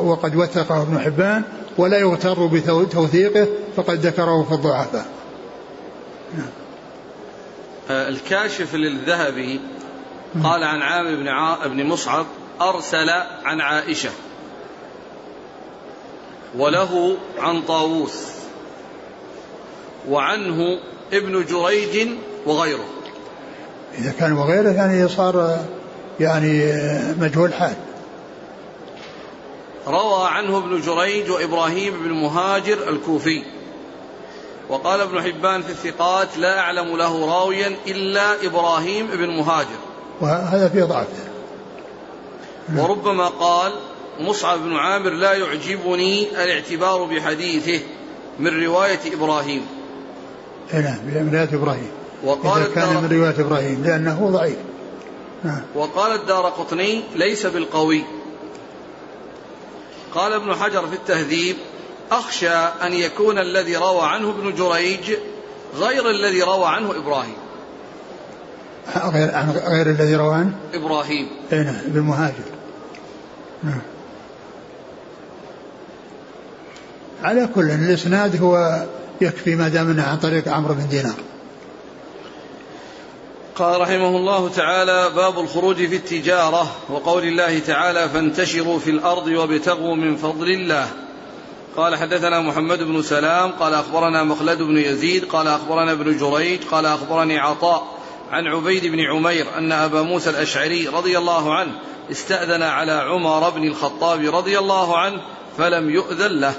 وقد وثقه ابن حبان ولا يغتر بتوثيقه فقد ذكره في الضعفاء. الكاشف للذهبي قال عن عامر بن ع... بن مصعب أرسل عن عائشة، وله عن طاووس، وعنه ابن جريج وغيره. إذا كان وغيره يعني صار يعني مجهول حال. روى عنه ابن جريج وإبراهيم بن مهاجر الكوفي. وقال ابن حبان في الثقات لا أعلم له راويا إلا إبراهيم بن مهاجر، وهذا فيه ضعف. وربما قال مصعب بن عامر لا يعجبني الاعتبار بحديثه من رواية إبراهيم. نعم، من رواية إبراهيم. وقال إذا كان من رواية إبراهيم لأنه ضعيف. وقال الدارقطني ليس بالقوي. قال ابن حجر في التهذيب أخشى أن يكون الذي روى عنه ابن جريج غير الذي روى عنه إبراهيم. غير, غير الذي روى عنه إبراهيم أين ابن مهاجر. على كل الإسناد هو يكفي ما دامنا عن طريق عمرو بن دينار. قال رحمه الله تعالى باب الخروج في التجارة وقول الله تعالى فانتشروا في الأرض وابتغوا من فضل الله. قال حدثنا محمد بن سلام قال أخبرنا مخلد بن يزيد قال أخبرنا ابن جريج قال أخبرني عطاء عن عبيد بن عمير أن أبا موسى الأشعري رضي الله عنه استأذن على عمر بن الخطاب رضي الله عنه فلم يؤذن له،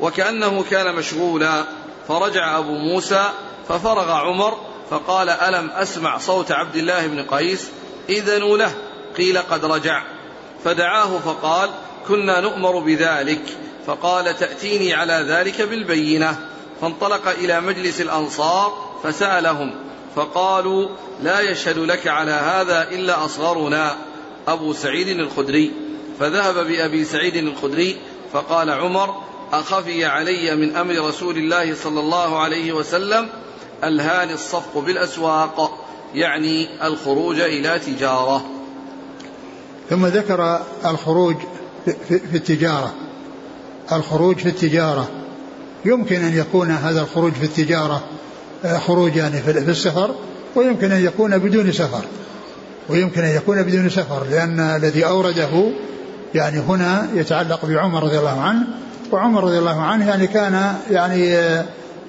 وكأنه كان مشغولا، فرجع أبو موسى ففرغ عمر فقال ألم أسمع صوت عبد الله بن قيس؟ إذنوا له. قيل قد رجع. فدعاه فقال كنا نؤمر بذلك، فقال تأتيني على ذلك بالبينة. فانطلق إلى مجلس الأنصار فسألهم فقالوا لا يشهد لك على هذا إلا أصغرنا أبو سعيد الخدري. فذهب بأبي سعيد الخدري فقال عمر أخفي علي من أمر رسول الله صلى الله عليه وسلم ألهاني الصفق بالأسواق، يعني الخروج إلى تجارة. ثم ذكر الخروج في التجارة. الخروج في التجارة يمكن أن يكون هذا الخروج في التجارة خروج يعني في السفر، ويمكن أن يكون بدون سفر، ويمكن أن يكون بدون سفر، لأن الذي أورده يعني هنا يتعلق بعمر رضي الله عنه، وعمر رضي الله عنه يعني كان يعني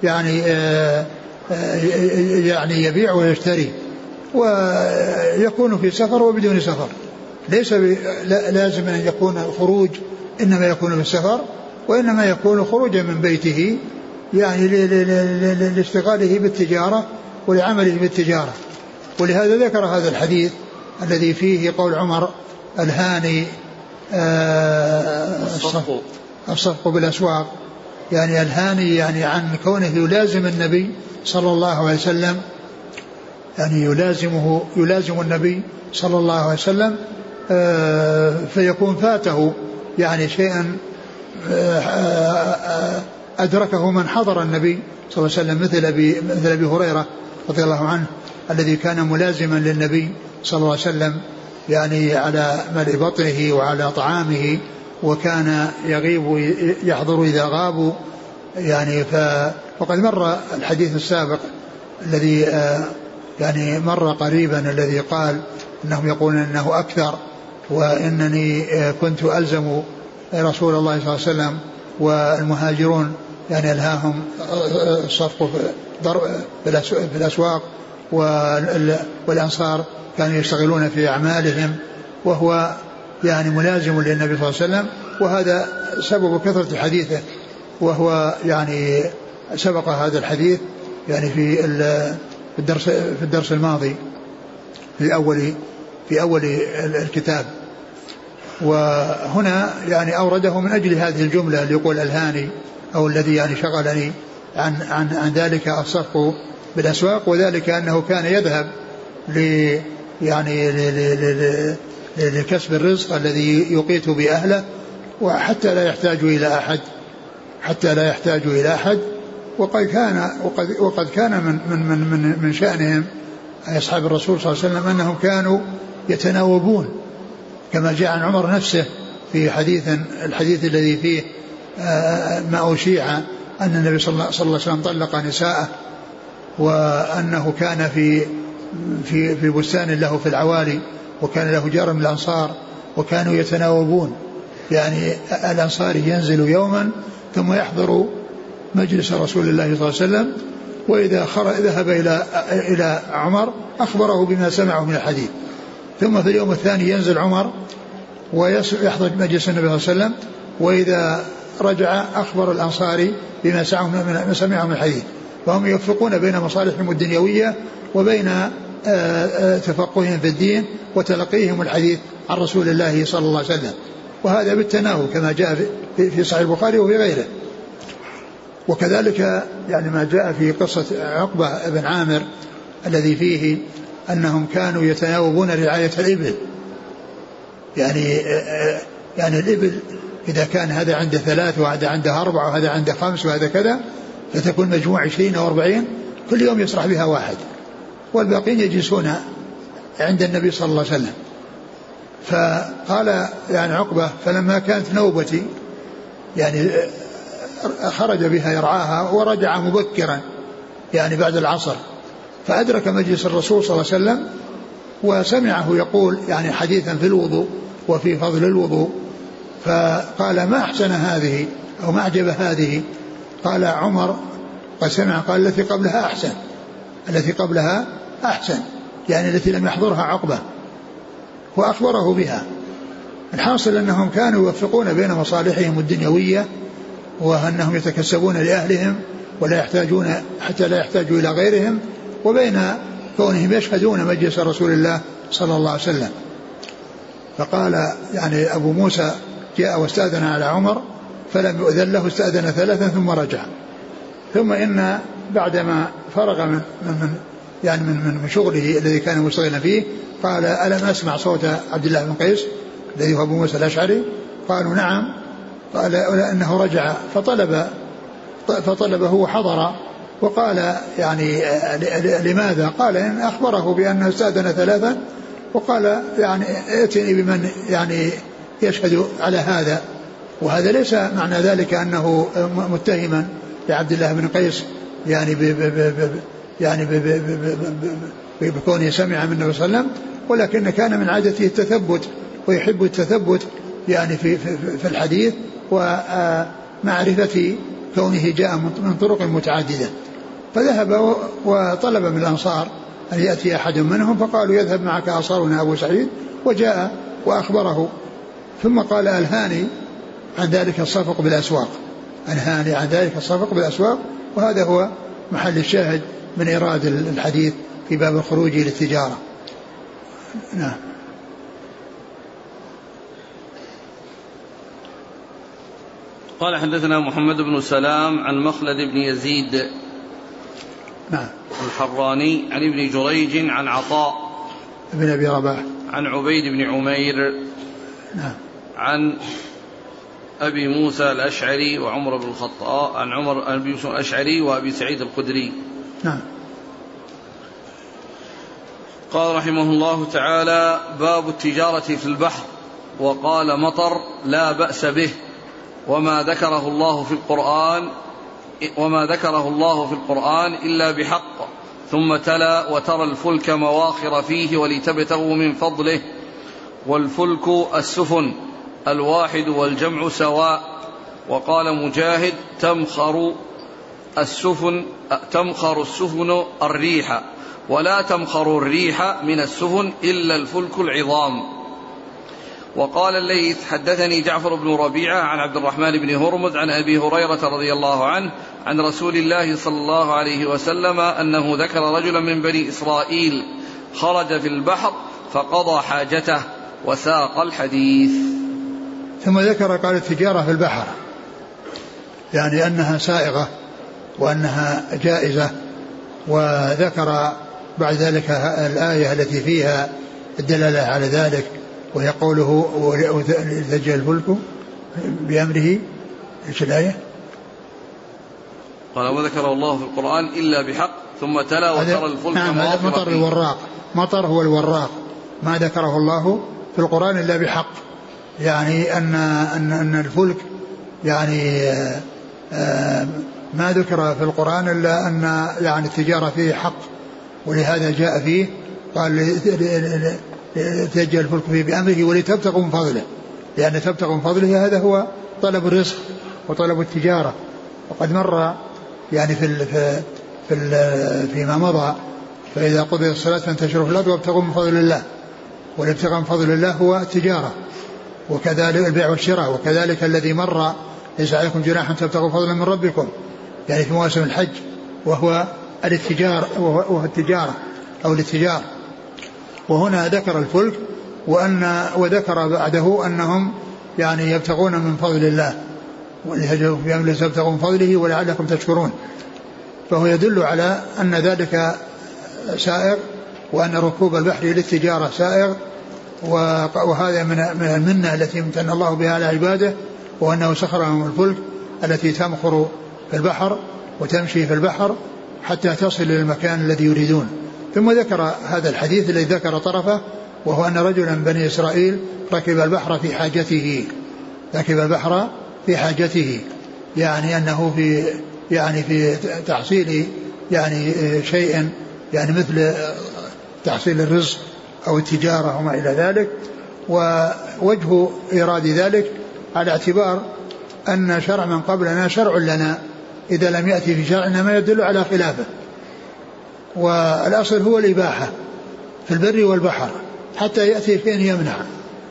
يعني يعني يبيع ويشتري ويكون في سفر وبدون سفر، ليس لازم أن يكون الخروج إنما يكون في السفر، وإنما يكون خروجا من بيته يعني لاشتغاله بالتجارة ولعمله بالتجارة. ولهذا ذكر هذا الحديث الذي فيه قول عمر الهاني الصفق, الصفق بالأسواق، يعني الهاني يعني عن كونه يلازم النبي صلى الله عليه وسلم، يعني يلازمه يلازم النبي صلى الله عليه وسلم فيكون فاته يعني شيئا أدركه من حضر النبي صلى الله عليه وسلم، مثل أبي, مثل أبي هريرة رضي الله عنه الذي كان ملازما للنبي صلى الله عليه وسلم يعني على ملء بطنه وعلى طعامه، وكان يغيب يحضر إذا غابوا يعني. فقد مر الحديث السابق الذي يعني مر قريبا الذي قال إنهم يقولون أنه أكثر، وإنني كنت ألزم رسول الله صلى الله عليه وسلم والمهاجرون يعني ألهاهم الصفق في الأسواق، والأنصار كانوا يشتغلون في أعمالهم، وهو يعني ملازم للنبي صلى الله عليه وسلم، وهذا سبب كثرة حديثه، وهو يعني سبق هذا الحديث يعني في الدرس في الدرس الماضي في أول في أول الكتاب. وهنا يعني أورده من أجل هذه الجملة اللي يقول الهاني أو الذي يعني شغلني عن عن عن ذلك الصفق بالأسواق، وذلك أنه كان يذهب ل يعني لكسب الرزق الذي يقيت بأهله، وحتى لا يحتاج إلى أحد حتى لا يحتاج إلى أحد وقد كان وقد وقد كان من من من من, من شأنهم أصحاب الرسول صلى الله عليه وسلم أنهم كانوا يتناوبون، كما جاء عن عمر نفسه في حديث الحديث الذي فيه ما أشيع أن النبي صلى الله عليه وسلم طلق نساءه، وأنه كان في في في بستان له في العوالي، وكان له جار من الأنصار، وكانوا يتناوبون يعني الأنصاري ينزل يوما ثم يحضر مجلس رسول الله صلى الله عليه وسلم، وإذا ذهب إلى إلى عمر أخبره بما سمعه من الحديث، ثم في اليوم الثاني ينزل عمر ويحضر مجلس النبي صلى الله عليه وسلم، وإذا رجع أخبر الأنصاري بما سمعه من الحديث، فهم يوفقون بين مصالحهم الدنيوية وبين تفقههم في الدين وتلقيهم الحديث عن رسول الله صلى الله عليه وسلم، وهذا بالتناوب كما جاء في صحيح البخاري وفي غيره. وكذلك يعني ما جاء في قصة عقبة بن عامر الذي فيه أنهم كانوا يتناوبون رعاية الإبل، يعني يعني الإبل إذا كان هذا عنده ثلاث وهذا عنده أربع وهذا عنده خمس وهذا كذا، فتكون مجموع عشرين أو أربعين كل يوم يسرح بها واحد، والباقين يجلسون عند النبي صلى الله عليه وسلم. فقال يعني عقبة فلما كانت نوبتي يعني خرج بها يرعاها ورجع مبكرا يعني بعد العصر، فأدرك مجلس الرسول صلى الله عليه وسلم وسمعه يقول يعني حديثا في الوضوء وفي فضل الوضوء، فقال ما أحسن هذه أو ما أعجب هذه، قال عمر قد سمع، قال التي قبلها أحسن التي قبلها أحسن يعني التي لم يحضرها عقبة، وأخبره بها. الحاصل أنهم كانوا يوفقون بين مصالحهم الدنيوية وأنهم يتكسبون لأهلهم ولا يحتاجون حتى لا يحتاجوا إلى غيرهم، وبين كونهم يشهدون مجلس رسول الله صلى الله عليه وسلم. فقال يعني أبو موسى جاء واستأذن على عمر فلم يؤذن له، استأذن ثلاثا ثم رجع، ثم إن بعدما فرغ من من يعني من من شغله الذي كان مشتغلا فيه قال ألم أسمع صوت عبد الله بن قيس الذي هو أبو موسى الأشعري؟ قالوا نعم. قال أنه رجع فطلب فطلبه وحضر، وقال يعني لماذا؟ قال إن أخبره بأنه استأذن ثلاثا، وقال يعني ائتني بمن يعني يشهد على هذا. وهذا ليس معنى ذلك أنه متهما لعبد الله بن قيس يعني ب ب ب يعني بكونه سمع من النبي صلى الله عليه وسلم، ولكن كان من عادته التثبت ويحب التثبت يعني في في, في الحديث ومعرفة كونه جاء من طرق متعددة. فذهب وطلب من الأنصار أن يأتي أحد منهم، فقالوا يذهب معك أصارنا أبو سعيد، وجاء وأخبره. ثم قال ألهاني عن ذلك الصفق بالأسواق، ألهاني عن ذلك الصفق بالأسواق. وهذا هو محل الشاهد من إيراد الحديث في باب الخروج للتجارة. نعم. قال حدثنا محمد بن سلام عن مخلد بن يزيد نعم الحراني عن ابن جريج عن عطاء ابن أبي رباح عن عبيد بن عمير نعم عن أبي موسى الأشعري وعمر بن الخطاب عن عمر أبي موسى الأشعري وأبي سعيد الخدري. نعم. قال رحمه الله تعالى: باب التجارة في البحر. وقال: مطر لا بأس به. وما ذكره الله في القرآن وما ذكره الله في القرآن إلا بحق. ثم تلا: وترى الفلك مواخر فيه ولتبتغوا من فضله. والفلك السفن، الواحد والجمع سواء. وقال مجاهد: تمخر السفن تمخر السفن الريح، ولا تمخر الريح من السفن إلا الفلك العظام. وقال الليث: حدثني جعفر بن ربيعة عن عبد الرحمن بن هرمز عن أبي هريرة رضي الله عنه عن رسول الله صلى الله عليه وسلم أنه ذكر رجلا من بني إسرائيل خرج في البحر فقضى حاجته وساق الحديث. ثم ذكر قال التجارة في البحر، يعني أنها سائغة وأنها جائزة. وذكر بعد ذلك الآية التي فيها الدلالة على ذلك، وهي قوله: وتجري الفلك بأمره. ايش الآية؟ قال: وذكر الله في القرآن إلا بحق. ثم تلا: وترى الفلك مواخر. مطر الوراق، مطر هو الوراق، ما ذكره الله في القرآن إلا بحق، يعني أن أن, أن الفلك يعني ما ذكر في القرآن إلا أن يعني التجارة فيه حق، ولهذا جاء فيه قال: تجعل الفلك فيه بأمره ولتبتغوا من فضله، لأن تبتغوا من فضله هذا هو طلب الرزق وطلب التجارة. وقد مر يعني في ال في ال فيما مضى: فإذا قضيت الصلاة فانتشروا في الأرض وابتغوا من فضل الله. والابتغاء من فضل الله هو التجارة، وكذلك البيع والشراء. وكذلك الذي مر: ليس عليكم جناح أن تبتغوا فضلا من ربكم، يعني في مواسم الحج، وهو الاتجار وهو التجارة أو الاتجار. وهنا ذكر الفلك، وأن وذكر بعده أنهم يعني يبتغون من فضل الله، ولهجوا يبتغون من فضله ولعلكم تشكرون. فهو يدل على أن ذلك سائر، وأن ركوب البحر للتجارة سائر، وهذا من المنة التي امتن الله بها على عباده، وأنه سخر لهم الفلك التي تمخر في البحر وتمشي في البحر حتى تصل للمكان الذي يريدون. ثم ذكر هذا الحديث الذي ذكر طرفه، وهو أن رجلا من بني إسرائيل ركب البحر في حاجته، ركب البحر في حاجته، يعني أنه في يعني في تحصيل يعني شيء، يعني مثل تحصيل الرزق أو التجارة وما إلى ذلك. ووجه إيراد ذلك على اعتبار أن شرع من قبلنا شرع لنا، إذا لم يأتي في شرعنا ما يدل على خلافه. والأصل هو الإباحة في البر والبحر حتى يأتي شيء يمنع،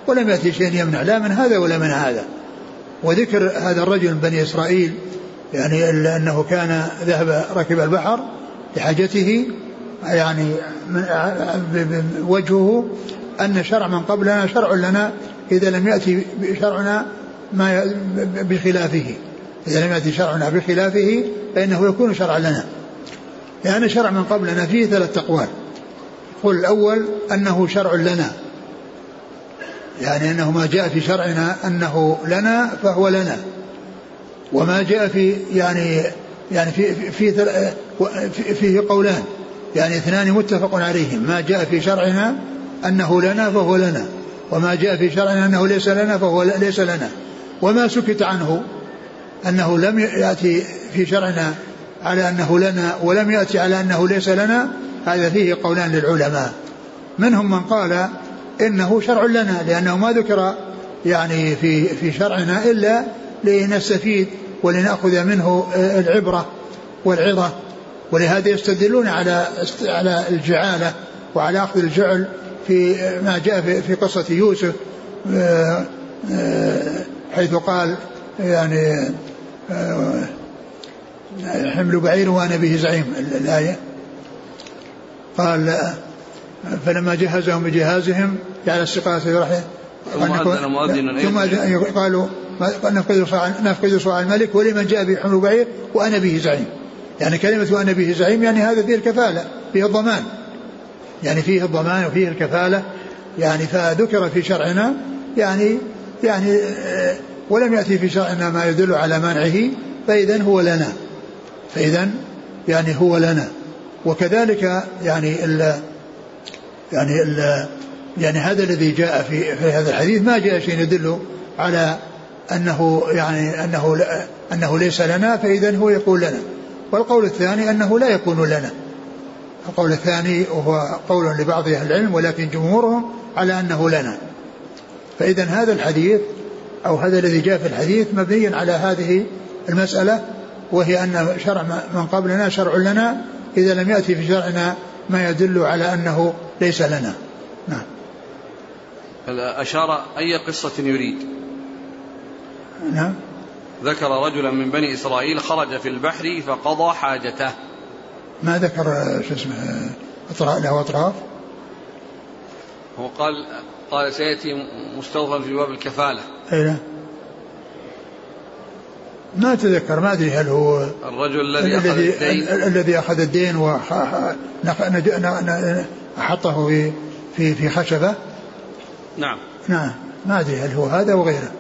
ولم يأتي شيء يمنع لا من هذا ولا من هذا. وذكر هذا الرجل بني إسرائيل يعني إلا أنه كان ذهب ركب البحر لحاجته، يعني وجهه أن شرع من قبلنا شرع لنا، إذا لم يأتي شرعنا ما بخلافه، إذا لم يأتي شرعنا بخلافه فإنه يكون شرعا لنا. يعني شرع من قبلنا فيه ثلاث أقوال. قول الأول أنه شرع لنا، يعني أنه ما جاء في شرعنا أنه لنا فهو لنا، وما جاء في يعني يعني في في في فيه قولان، يعني اثنان متفق عليهم: ما جاء في شرعنا أنه لنا فهو لنا، وما جاء في شرعنا أنه ليس لنا فهو ليس لنا. وما سكت عنه أنه لم يأتي في شرعنا على أنه لنا، ولم يأتي على أنه ليس لنا، هذا فيه قولان للعلماء. منهم من قال إنه شرع لنا، لأنه ما ذكر يعني في في شرعنا إلا لنستفيد ولنأخذ منه العبرة والعظة ولهذا يستدلون على على الجعالة وعلى أخذ الجعل في ما جاء في قصة يوسف حيث قال يعني حمل بعير وأنا به زعيم الآية. قال فلما جهزهم بجهازهم جعل السقاية في رحله ثم قالوا نفقد صواع الملك ولمن جاء به حمل بعير وأنا به زعيم. يعني كلمة وأنا به زعيم يعني هذا فيه الكفالة فيه الضمان يعني فيه الضمان وفيه الكفالة يعني فذكر في شرعنا يعني يعني ولم يأتي في شرعنا ما يدل على منعه فإذن هو لنا فإذن يعني هو لنا. وكذلك يعني ال يعني ال يعني هذا الذي جاء في في هذا الحديث ما جاء شيء يدل على أنه يعني أنه أنه ليس لنا فإذن هو يقول لنا. والقول الثاني أنه لا يكون لنا. القول الثاني وهو قول لبعض أهل العلم ولكن جمهورهم على أنه لنا. فإذن هذا الحديث أو هذا الذي جاء في الحديث مبني على هذه المسألة وهي أن شرع من قبلنا شرع لنا إذا لم يأتي في شرعنا ما يدل على أنه ليس لنا. نعم. هل أشار أي قصة يريد؟ نعم. ذكر رجلا من بني إسرائيل خرج في البحر فقضى حاجته. ما ذكر شو اسمه أطراف له أطراف. هو قال قال سيأتي مستوفى في باب الكفالة. أيه. ما تذكر ما أدري هل هو الرجل الذي أخذ الدين الذي أخذ الدين وحطه في في في خشبة. نعم. نعم ما أدري هل هو هذا وغيره.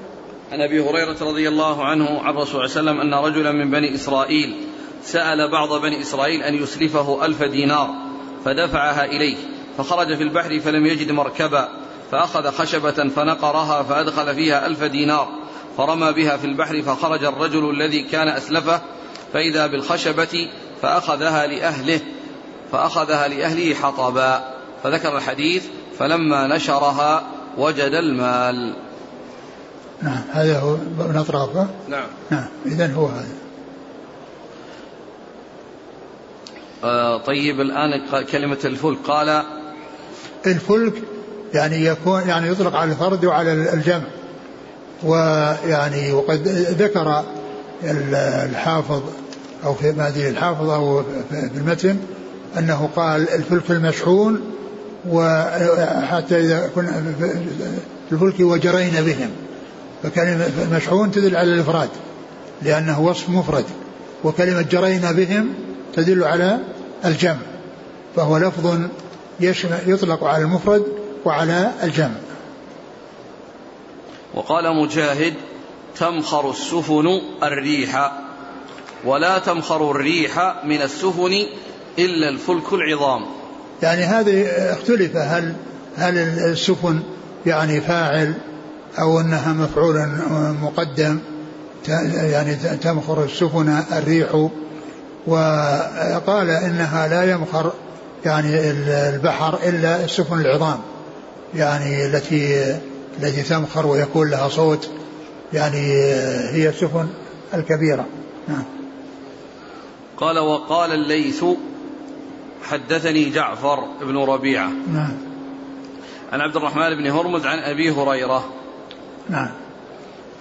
عن أبي هريرة رضي الله عنه عن رسول الله صلى الله عليه وسلم أن رجلا من بني إسرائيل سأل بعض بني إسرائيل أن يسلفه ألف دينار فدفعها إليه فخرج في البحر فلم يجد مركبا فأخذ خشبة فنقرها فأدخل فيها ألف دينار فرمى بها في البحر فخرج الرجل الذي كان أسلفه فإذا بالخشبة فأخذها لأهله فأخذها لأهله حطبا. فذكر الحديث فلما نشرها وجد المال. نعم هذا هو من أطرافه. نعم. نعم إذن هو هذا. آه طيب الآن كلمة الفلك قال الفلك يعني يكون يعني يطلق على الفرد وعلى الجمع. ويعني وقد ذكر الحافظ أو في هذه الحافظ أو في المتن أنه قال الفلك المشحون وحتى إذا كنا الفلك وجرينا بهم فكلمة المشحون تدل على الإفراد لأنه وصف مفرد وكلمة جرينا بهم تدل على الجمع فهو لفظ يطلق على المفرد وعلى الجمع. وقال مجاهد تمخر السفن الريح ولا تمخر الريح من السفن إلا الفلك العظام. يعني هذه اختلف هل هل السفن يعني فاعل أو أنها مفعول مقدم. يعني تمخر السفن الريح وقال إنها لا يمخر يعني البحر إلا السفن العظام يعني التي التي تمخر ويكون لها صوت يعني هي السفن الكبيرة. نعم. قال وقال الليث حدثني جعفر بن ربيعة. نعم. عن عبد الرحمن بن هرمز عن أبي هريرة. نعم.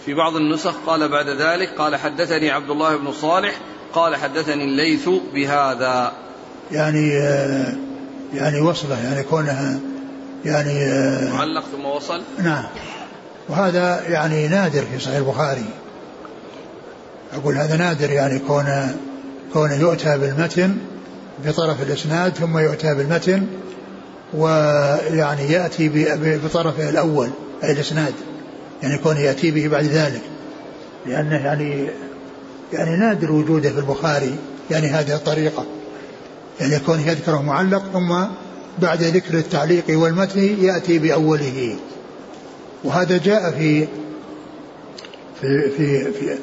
في بعض النسخ قال بعد ذلك قال حدثني عبد الله بن صالح قال حدثني الليث بهذا. يعني يعني وصله يعني كونها يعني معلق ثم وصل. نعم. وهذا يعني نادر في صحيح البخاري. أقول هذا نادر يعني كونه كونه يؤتى بالمتن بطرف الإسناد ثم يؤتى بالمتن ويعني يأتي بطرفه الأول أي الإسناد يعني كونه يأتي به بعد ذلك لأنه يعني يعني نادر وجوده في البخاري يعني هذه الطريقة يعني كونه يذكره معلق ثم بعد ذكر التعليق والمتن يأتي بأوله. وهذا جاء في في في في,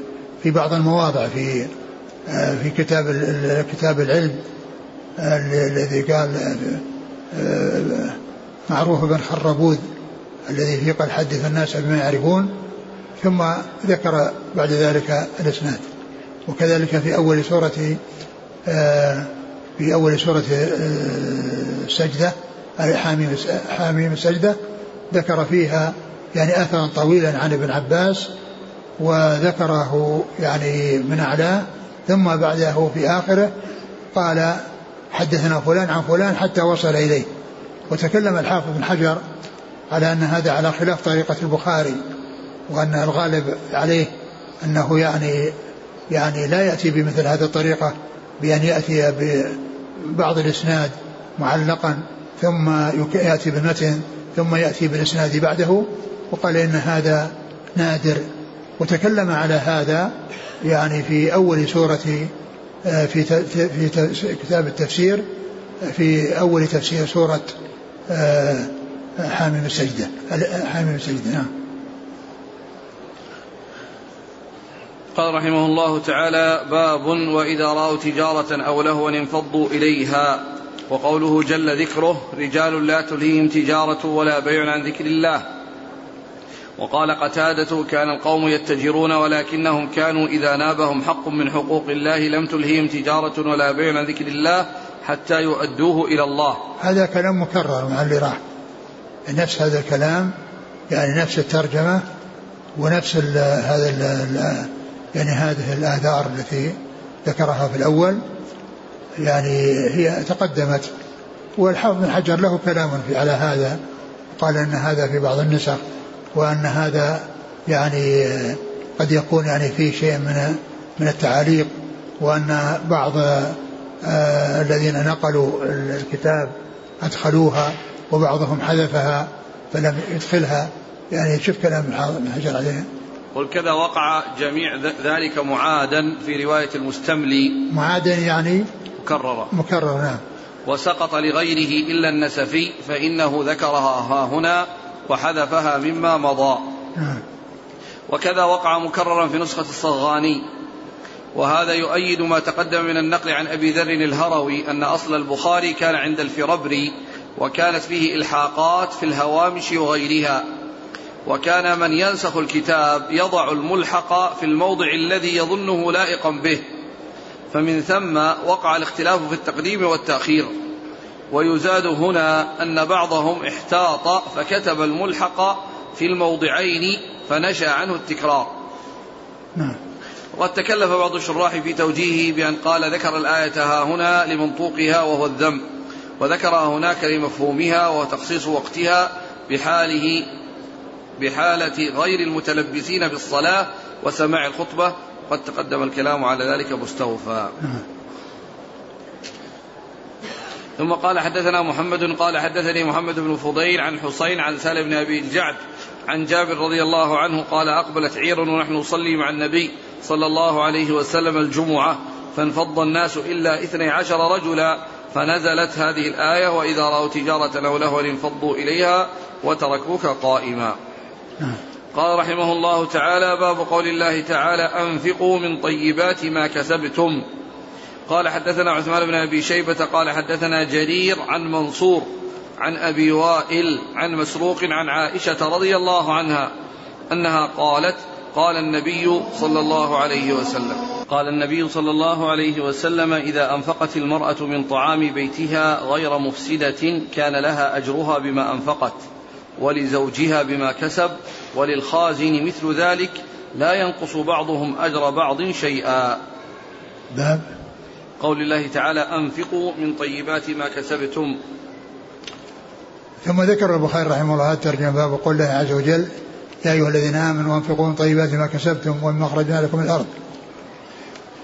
في بعض المواضع في في كتاب كتاب العلم الذي قال معروف بن خربوذ الذي فيه قال حدث الناس بما يعرفون ثم ذكر بعد ذلك الإسناد. وكذلك في أول سورة في أول سورة السجدة حاميم السجدة ذكر فيها يعني أثرا طويلا عن ابن عباس وذكره يعني من أعلاه, ثم بعده في آخره قال حدثنا فلان عن فلان حتى وصل إليه. وتكلم الحافظ بن حجر على أن هذا على خلاف طريقة البخاري, وأن الغالب عليه أنه يعني يعني لا يأتي بمثل هذه الطريقة بأن يأتي ببعض الإسناد معلقا ثم يأتي بالمتن ثم يأتي بالإسناد بعده, وقال إن هذا نادر. وتكلم على هذا يعني في أول سورة في في كتاب التفسير في أول تفسير سورة حاميم السجدة حاميم السجدة نعم. قال رحمه الله تعالى: باب وإذا رأوا تجارة أو لهوا انفضوا إليها. وقوله جل ذكره: رجال لا تلهيهم تجارة ولا بيع عن ذكر الله. وقال قتادة: كان القوم يتجرون ولكنهم كانوا إذا نابهم حق من حقوق الله لم تلهيهم تجارة ولا بيع عن ذكر الله حتى يؤدوه إلى الله. هذا كلام مكرر مع اللي راح, نفس هذا الكلام يعني نفس الترجمة ونفس ال هذا ال ال يعني هذه الآثار التي ذكرها في الأول يعني هي تقدمت. والحافظ بن حجر له كلام على هذا, قال أن هذا في بعض النسخ, وأن هذا يعني قد يكون يعني فيه شيء من من التعاليق, وأن بعض آه الذين نقلوا الكتاب أدخلوها وبعضهم حذفها فلم يدخلها, يعني شوف كلام الحجر عليها. والكذا وقع جميع ذلك معادا في رواية المستملي, معادا يعني مكررة مكررة نعم. وسقط لغيره إلا النسفي فإنه ذكرها ها هنا وحذفها مما مضى. نعم. وكذا وقع مكررا في نسخة الصغاني, وهذا يؤيد ما تقدم من النقل عن أبي ذر الهروي أن أصل البخاري كان عند الفربري, وكانت فيه إلحاقات في الهوامش وغيرها, وكان من ينسخ الكتاب يضع الملحق في الموضع الذي يظنه لائقا به, فمن ثم وقع الاختلاف في التقديم والتأخير. ويزاد هنا أن بعضهم احتاط فكتب الملحق في الموضعين فنشأ عنه التكرار. وقد تكلف بعض الشراح في توجيهه بأن قال ذكر الآية ها هنا لمنطوقها وهو الذم, وذكرها هناك لمفهومها وتخصيص وقتها بحاله بحالة غير المتلبسين بالصلاة وسماع الخطبة, قد تقدم الكلام على ذلك مستوفى. ثم قال: حدثنا محمد قال حدثني محمد بن فضيل عن حسين عن سالم بن أبي الجعد عن جابر رضي الله عنه قال: أقبلت عير ونحن نصلي مع النبي صلى الله عليه وسلم الجمعة فانفض الناس إلا اثني عشر رجلا فنزلت هذه الآية: وإذا رأوا تجارة أو لهوا انفضوا إليها وتركوك قائما. قال رحمه الله تعالى: باب قول الله تعالى: أنفقوا من طيبات ما كسبتم. قال: حدثنا عثمان بن أبي شيبة قال حدثنا جرير عن منصور عن أبي وائل عن مسروق عن عائشة رضي الله عنها أنها قالت: قال النبي صلى الله عليه وسلم قال النبي صلى الله عليه وسلم: إذا أنفقت المرأة من طعام بيتها غير مفسدة كان لها أجرها بما أنفقت, ولزوجها بما كسب, وللخازن مثل ذلك, لا ينقص بعضهم أجر بعض شيئا. باب قول الله تعالى: أنفقوا من طيبات ما كسبتم. ثم ذكر البخاري رحمه الله الترجمة: باب قول الله عز وجل: يا أيها الذين آمنوا أنفقوا من طيبات ما كسبتم ومما أخرجنا لكم من الأرض.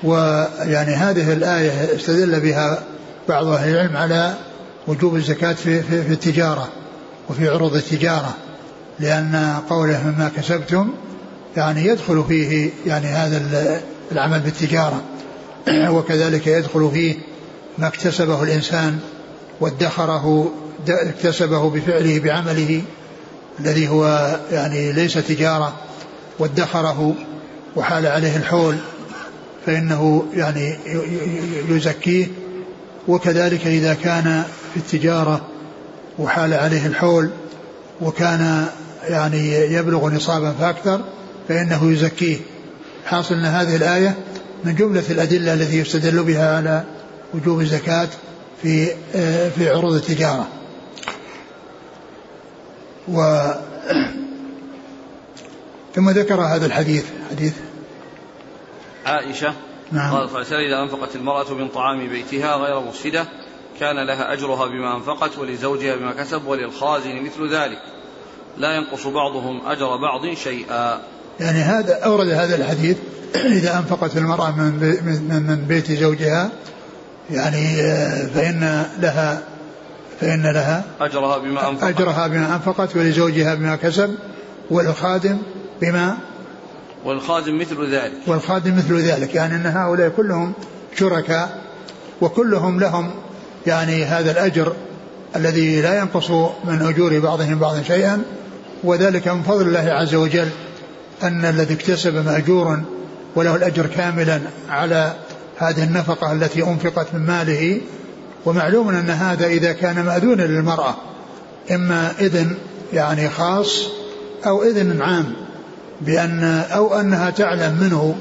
ويعني هذه الآية استدل بها بعض أهل العلم على وجوب الزكاة في, في, في التجارة وفي عروض التجارة, لأن قوله مما كسبتم يعني يدخل فيه يعني هذا العمل بالتجارة, وكذلك يدخل فيه ما اكتسبه الإنسان وادخره اكتسبه بفعله بعمله الذي هو يعني ليس تجارة, وادخره وحال عليه الحول فإنه يعني يزكيه. وكذلك إذا كان في التجارة وحال عليه الحول وكان يعني يبلغ نصابا فأكثر فإنه يزكيه. حاصل أن هذه الآية من جملة الأدلة التي يستدل بها على وجوب الزكاة في في عروض التجارة. و ثم ذكر هذا الحديث حديث عائشة نعم. قال صلى الله عليه وسلم: إذا أنفقت المرأة من طعام بيتها غير مفسدة كان لها أجرها بما أنفقت ولزوجها بما كسب وللخازن مثل ذلك لا ينقص بعضهم أجر بعض شيئا. يعني هذا أورد هذا الحديث إذا أنفقت المرأة من, من, من بيت زوجها يعني فإن لها فإن لها أجرها بما أنفقت, أجرها بما أنفقت ولزوجها بما كسب والخادم بما والخادم مثل ذلك والخادم مثل ذلك يعني أن هؤلاء كلهم شركاء وكلهم لهم يعني هذا الأجر الذي لا ينقص من أجور بعضهم بعضا شيئا, وذلك من فضل الله عز وجل أن الذي اكتسب مأجورا وله الأجر كاملا على هذه النفقة التي أنفقت من ماله. ومعلوم أن هذا إذا كان مأذونا للمرأة إما إذن يعني خاص أو إذن عام بأن أو أنها تعلم منه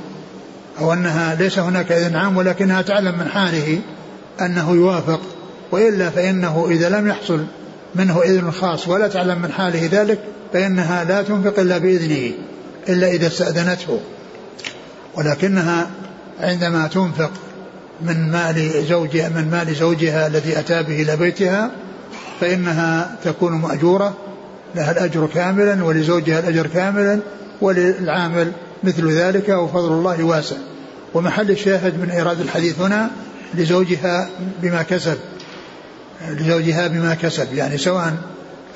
أو أنها ليس هناك إذن عام ولكنها تعلم من حاله أنه يوافق, وإلا فإنه إذا لم يحصل منه إذن خاص ولا تعلم من حاله ذلك فإنها لا تنفق إلا بإذنه إلا إذا استأذنته, ولكنها عندما تنفق من مال زوجها من مال زوجها الذي أتى به إلى بيتها فإنها تكون مأجورة لها الأجر كاملا ولزوجها الأجر كاملا وللعامل مثل ذلك, وفضل الله واسع. ومحل الشاهد من إيراد الحديث هنا لزوجها بما كسب لزوجها بما كسب يعني سواء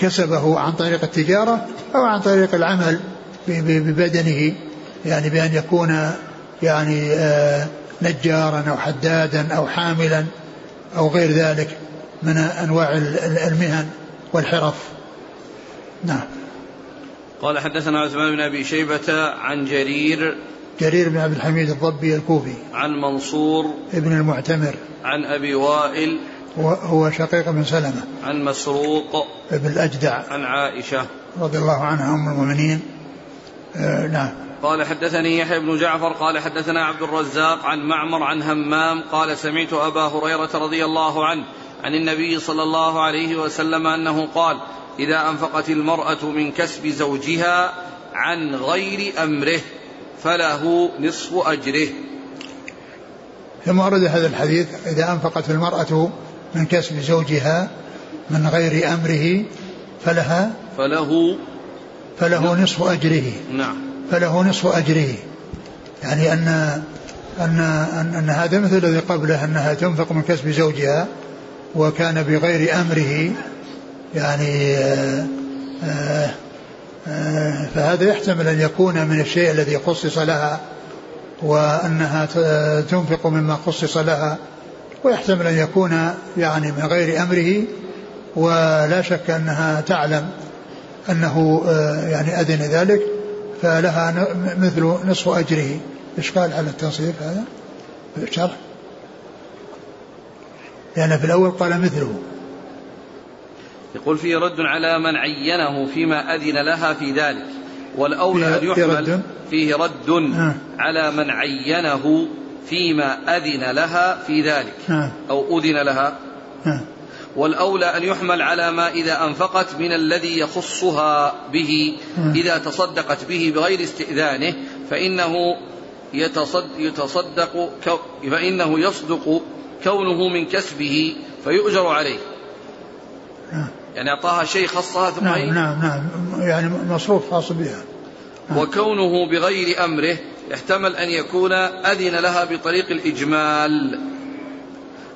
كسبه عن طريق التجارة أو عن طريق العمل ببدنه يعني بأن يكون يعني نجارا أو حدادا أو حاملا أو غير ذلك من أنواع المهن والحرف. نعم. قال حدثنا عثمان بن أبي شيبة عن جرير جرير بن عبد الحميد الضبي الكوفي عن منصور ابن المعتمر عن أبي وائل هو شقيق بن سلمة عن مسروق ابن الأجدع عن عائشة رضي الله عنها أم المؤمنين. آه نعم. قال حدثني يحيى بن جعفر قال حدثنا عبد الرزاق عن معمر عن همام قال سمعت أبا هريرة رضي الله عنه عن النبي صلى الله عليه وسلم أنه قال: إذا أنفقت المرأة من كسب زوجها عن غير أمره فله نصف أجره. ثم أرد هذا الحديث إذا أنفقت المرأة من كسب زوجها من غير أمره فلها فله فله نصف أجره. نعم. فله نصف أجره يعني أن أن أن, أن هذا مثل الذي قبله أنها تنفق من كسب زوجها وكان بغير أمره يعني آآ آآ آآ فهذا يحتمل أن يكون من الشيء الذي خصص لها وأنها تنفق مما خصص لها, ويحتمل أن يكون يعني من غير أمره, ولا شك أنها تعلم أنه يعني أذن ذلك فلها مثل نصف أجره. إشكال على التنصيف هذا في الشرح لأن يعني في الأول قال مثله. يقول فيه رد على من عينه فيما أذن لها في ذلك, والأولى أن يحمل فيه رد على من عينه فيما أذن لها في ذلك أو أذن لها, والأولى أن يحمل على ما إذا أنفقت من الذي يخصها به إذا تصدقت به بغير استئذانه فإنه يتصدق فإنه يصدق كونه من كسبه فيؤجر عليه. يعني أعطاها شيء خاصها ثم نعم, نعم نعم يعني مصروف خاص بها. نعم. وكونه بغير أمره يحتمل أن يكون أذن لها بطريق الإجمال,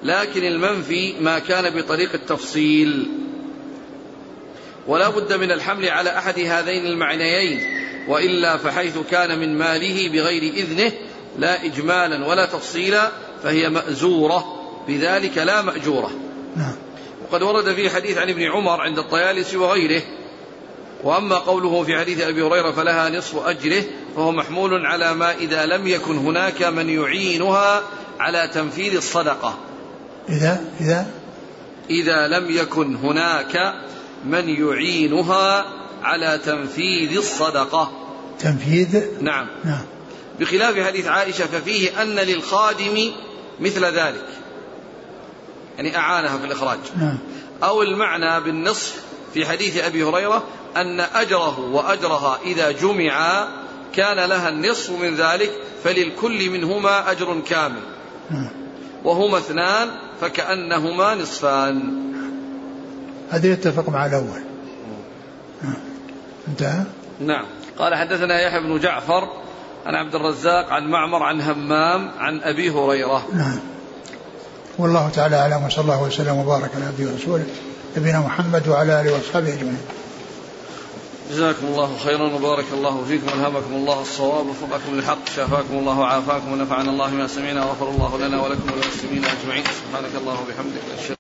لكن المنفي ما كان بطريق التفصيل, ولا بد من الحمل على أحد هذين المعنيين, وإلا فحيث كان من ماله بغير إذنه لا إجمالا ولا تفصيلا فهي مأزورة بذلك لا مأجورة. نعم. وقد ورد فيه حديث عن ابن عمر عند الطيالسي وغيره. وأما قوله في حديث أبي هريرة فلها نصف أجره فهو محمول على ما إذا لم يكن هناك من يعينها على تنفيذ الصدقة إذا إذا إذا لم يكن هناك من يعينها على تنفيذ الصدقة تنفيذ نعم, نعم. بخلاف حديث عائشة ففيه أن للخادم مثل ذلك يعني أعانها في الإخراج. أو المعنى بالنصف في حديث أبي هريرة أن أجره وأجرها إذا جمعا كان لها النصف من ذلك، فللكل منهما أجر كامل، وهما اثنان فكأنهما نصفان. هذا يتفق مع الأول. انتهى. نعم. قال حدثنا يحيى بن جعفر عن عبد الرزاق عن معمر عن همام عن أبي هريرة. نعم. والله تعالى أعلم، وصلى الله وسلم وبارك على عبده ورسوله نبينا محمد وعلى آله وصحبه أجمعين. جزاكم الله خيرا وبارك الله فيكم، ألهمكم الله الصواب ووفقكم للحق، شافاكم الله وعافاكم، ونفعنا الله بما سمعنا، وغفر الله لنا ولكم وللمسلمين أجمعين. سبحانك اللهم وبحمدك.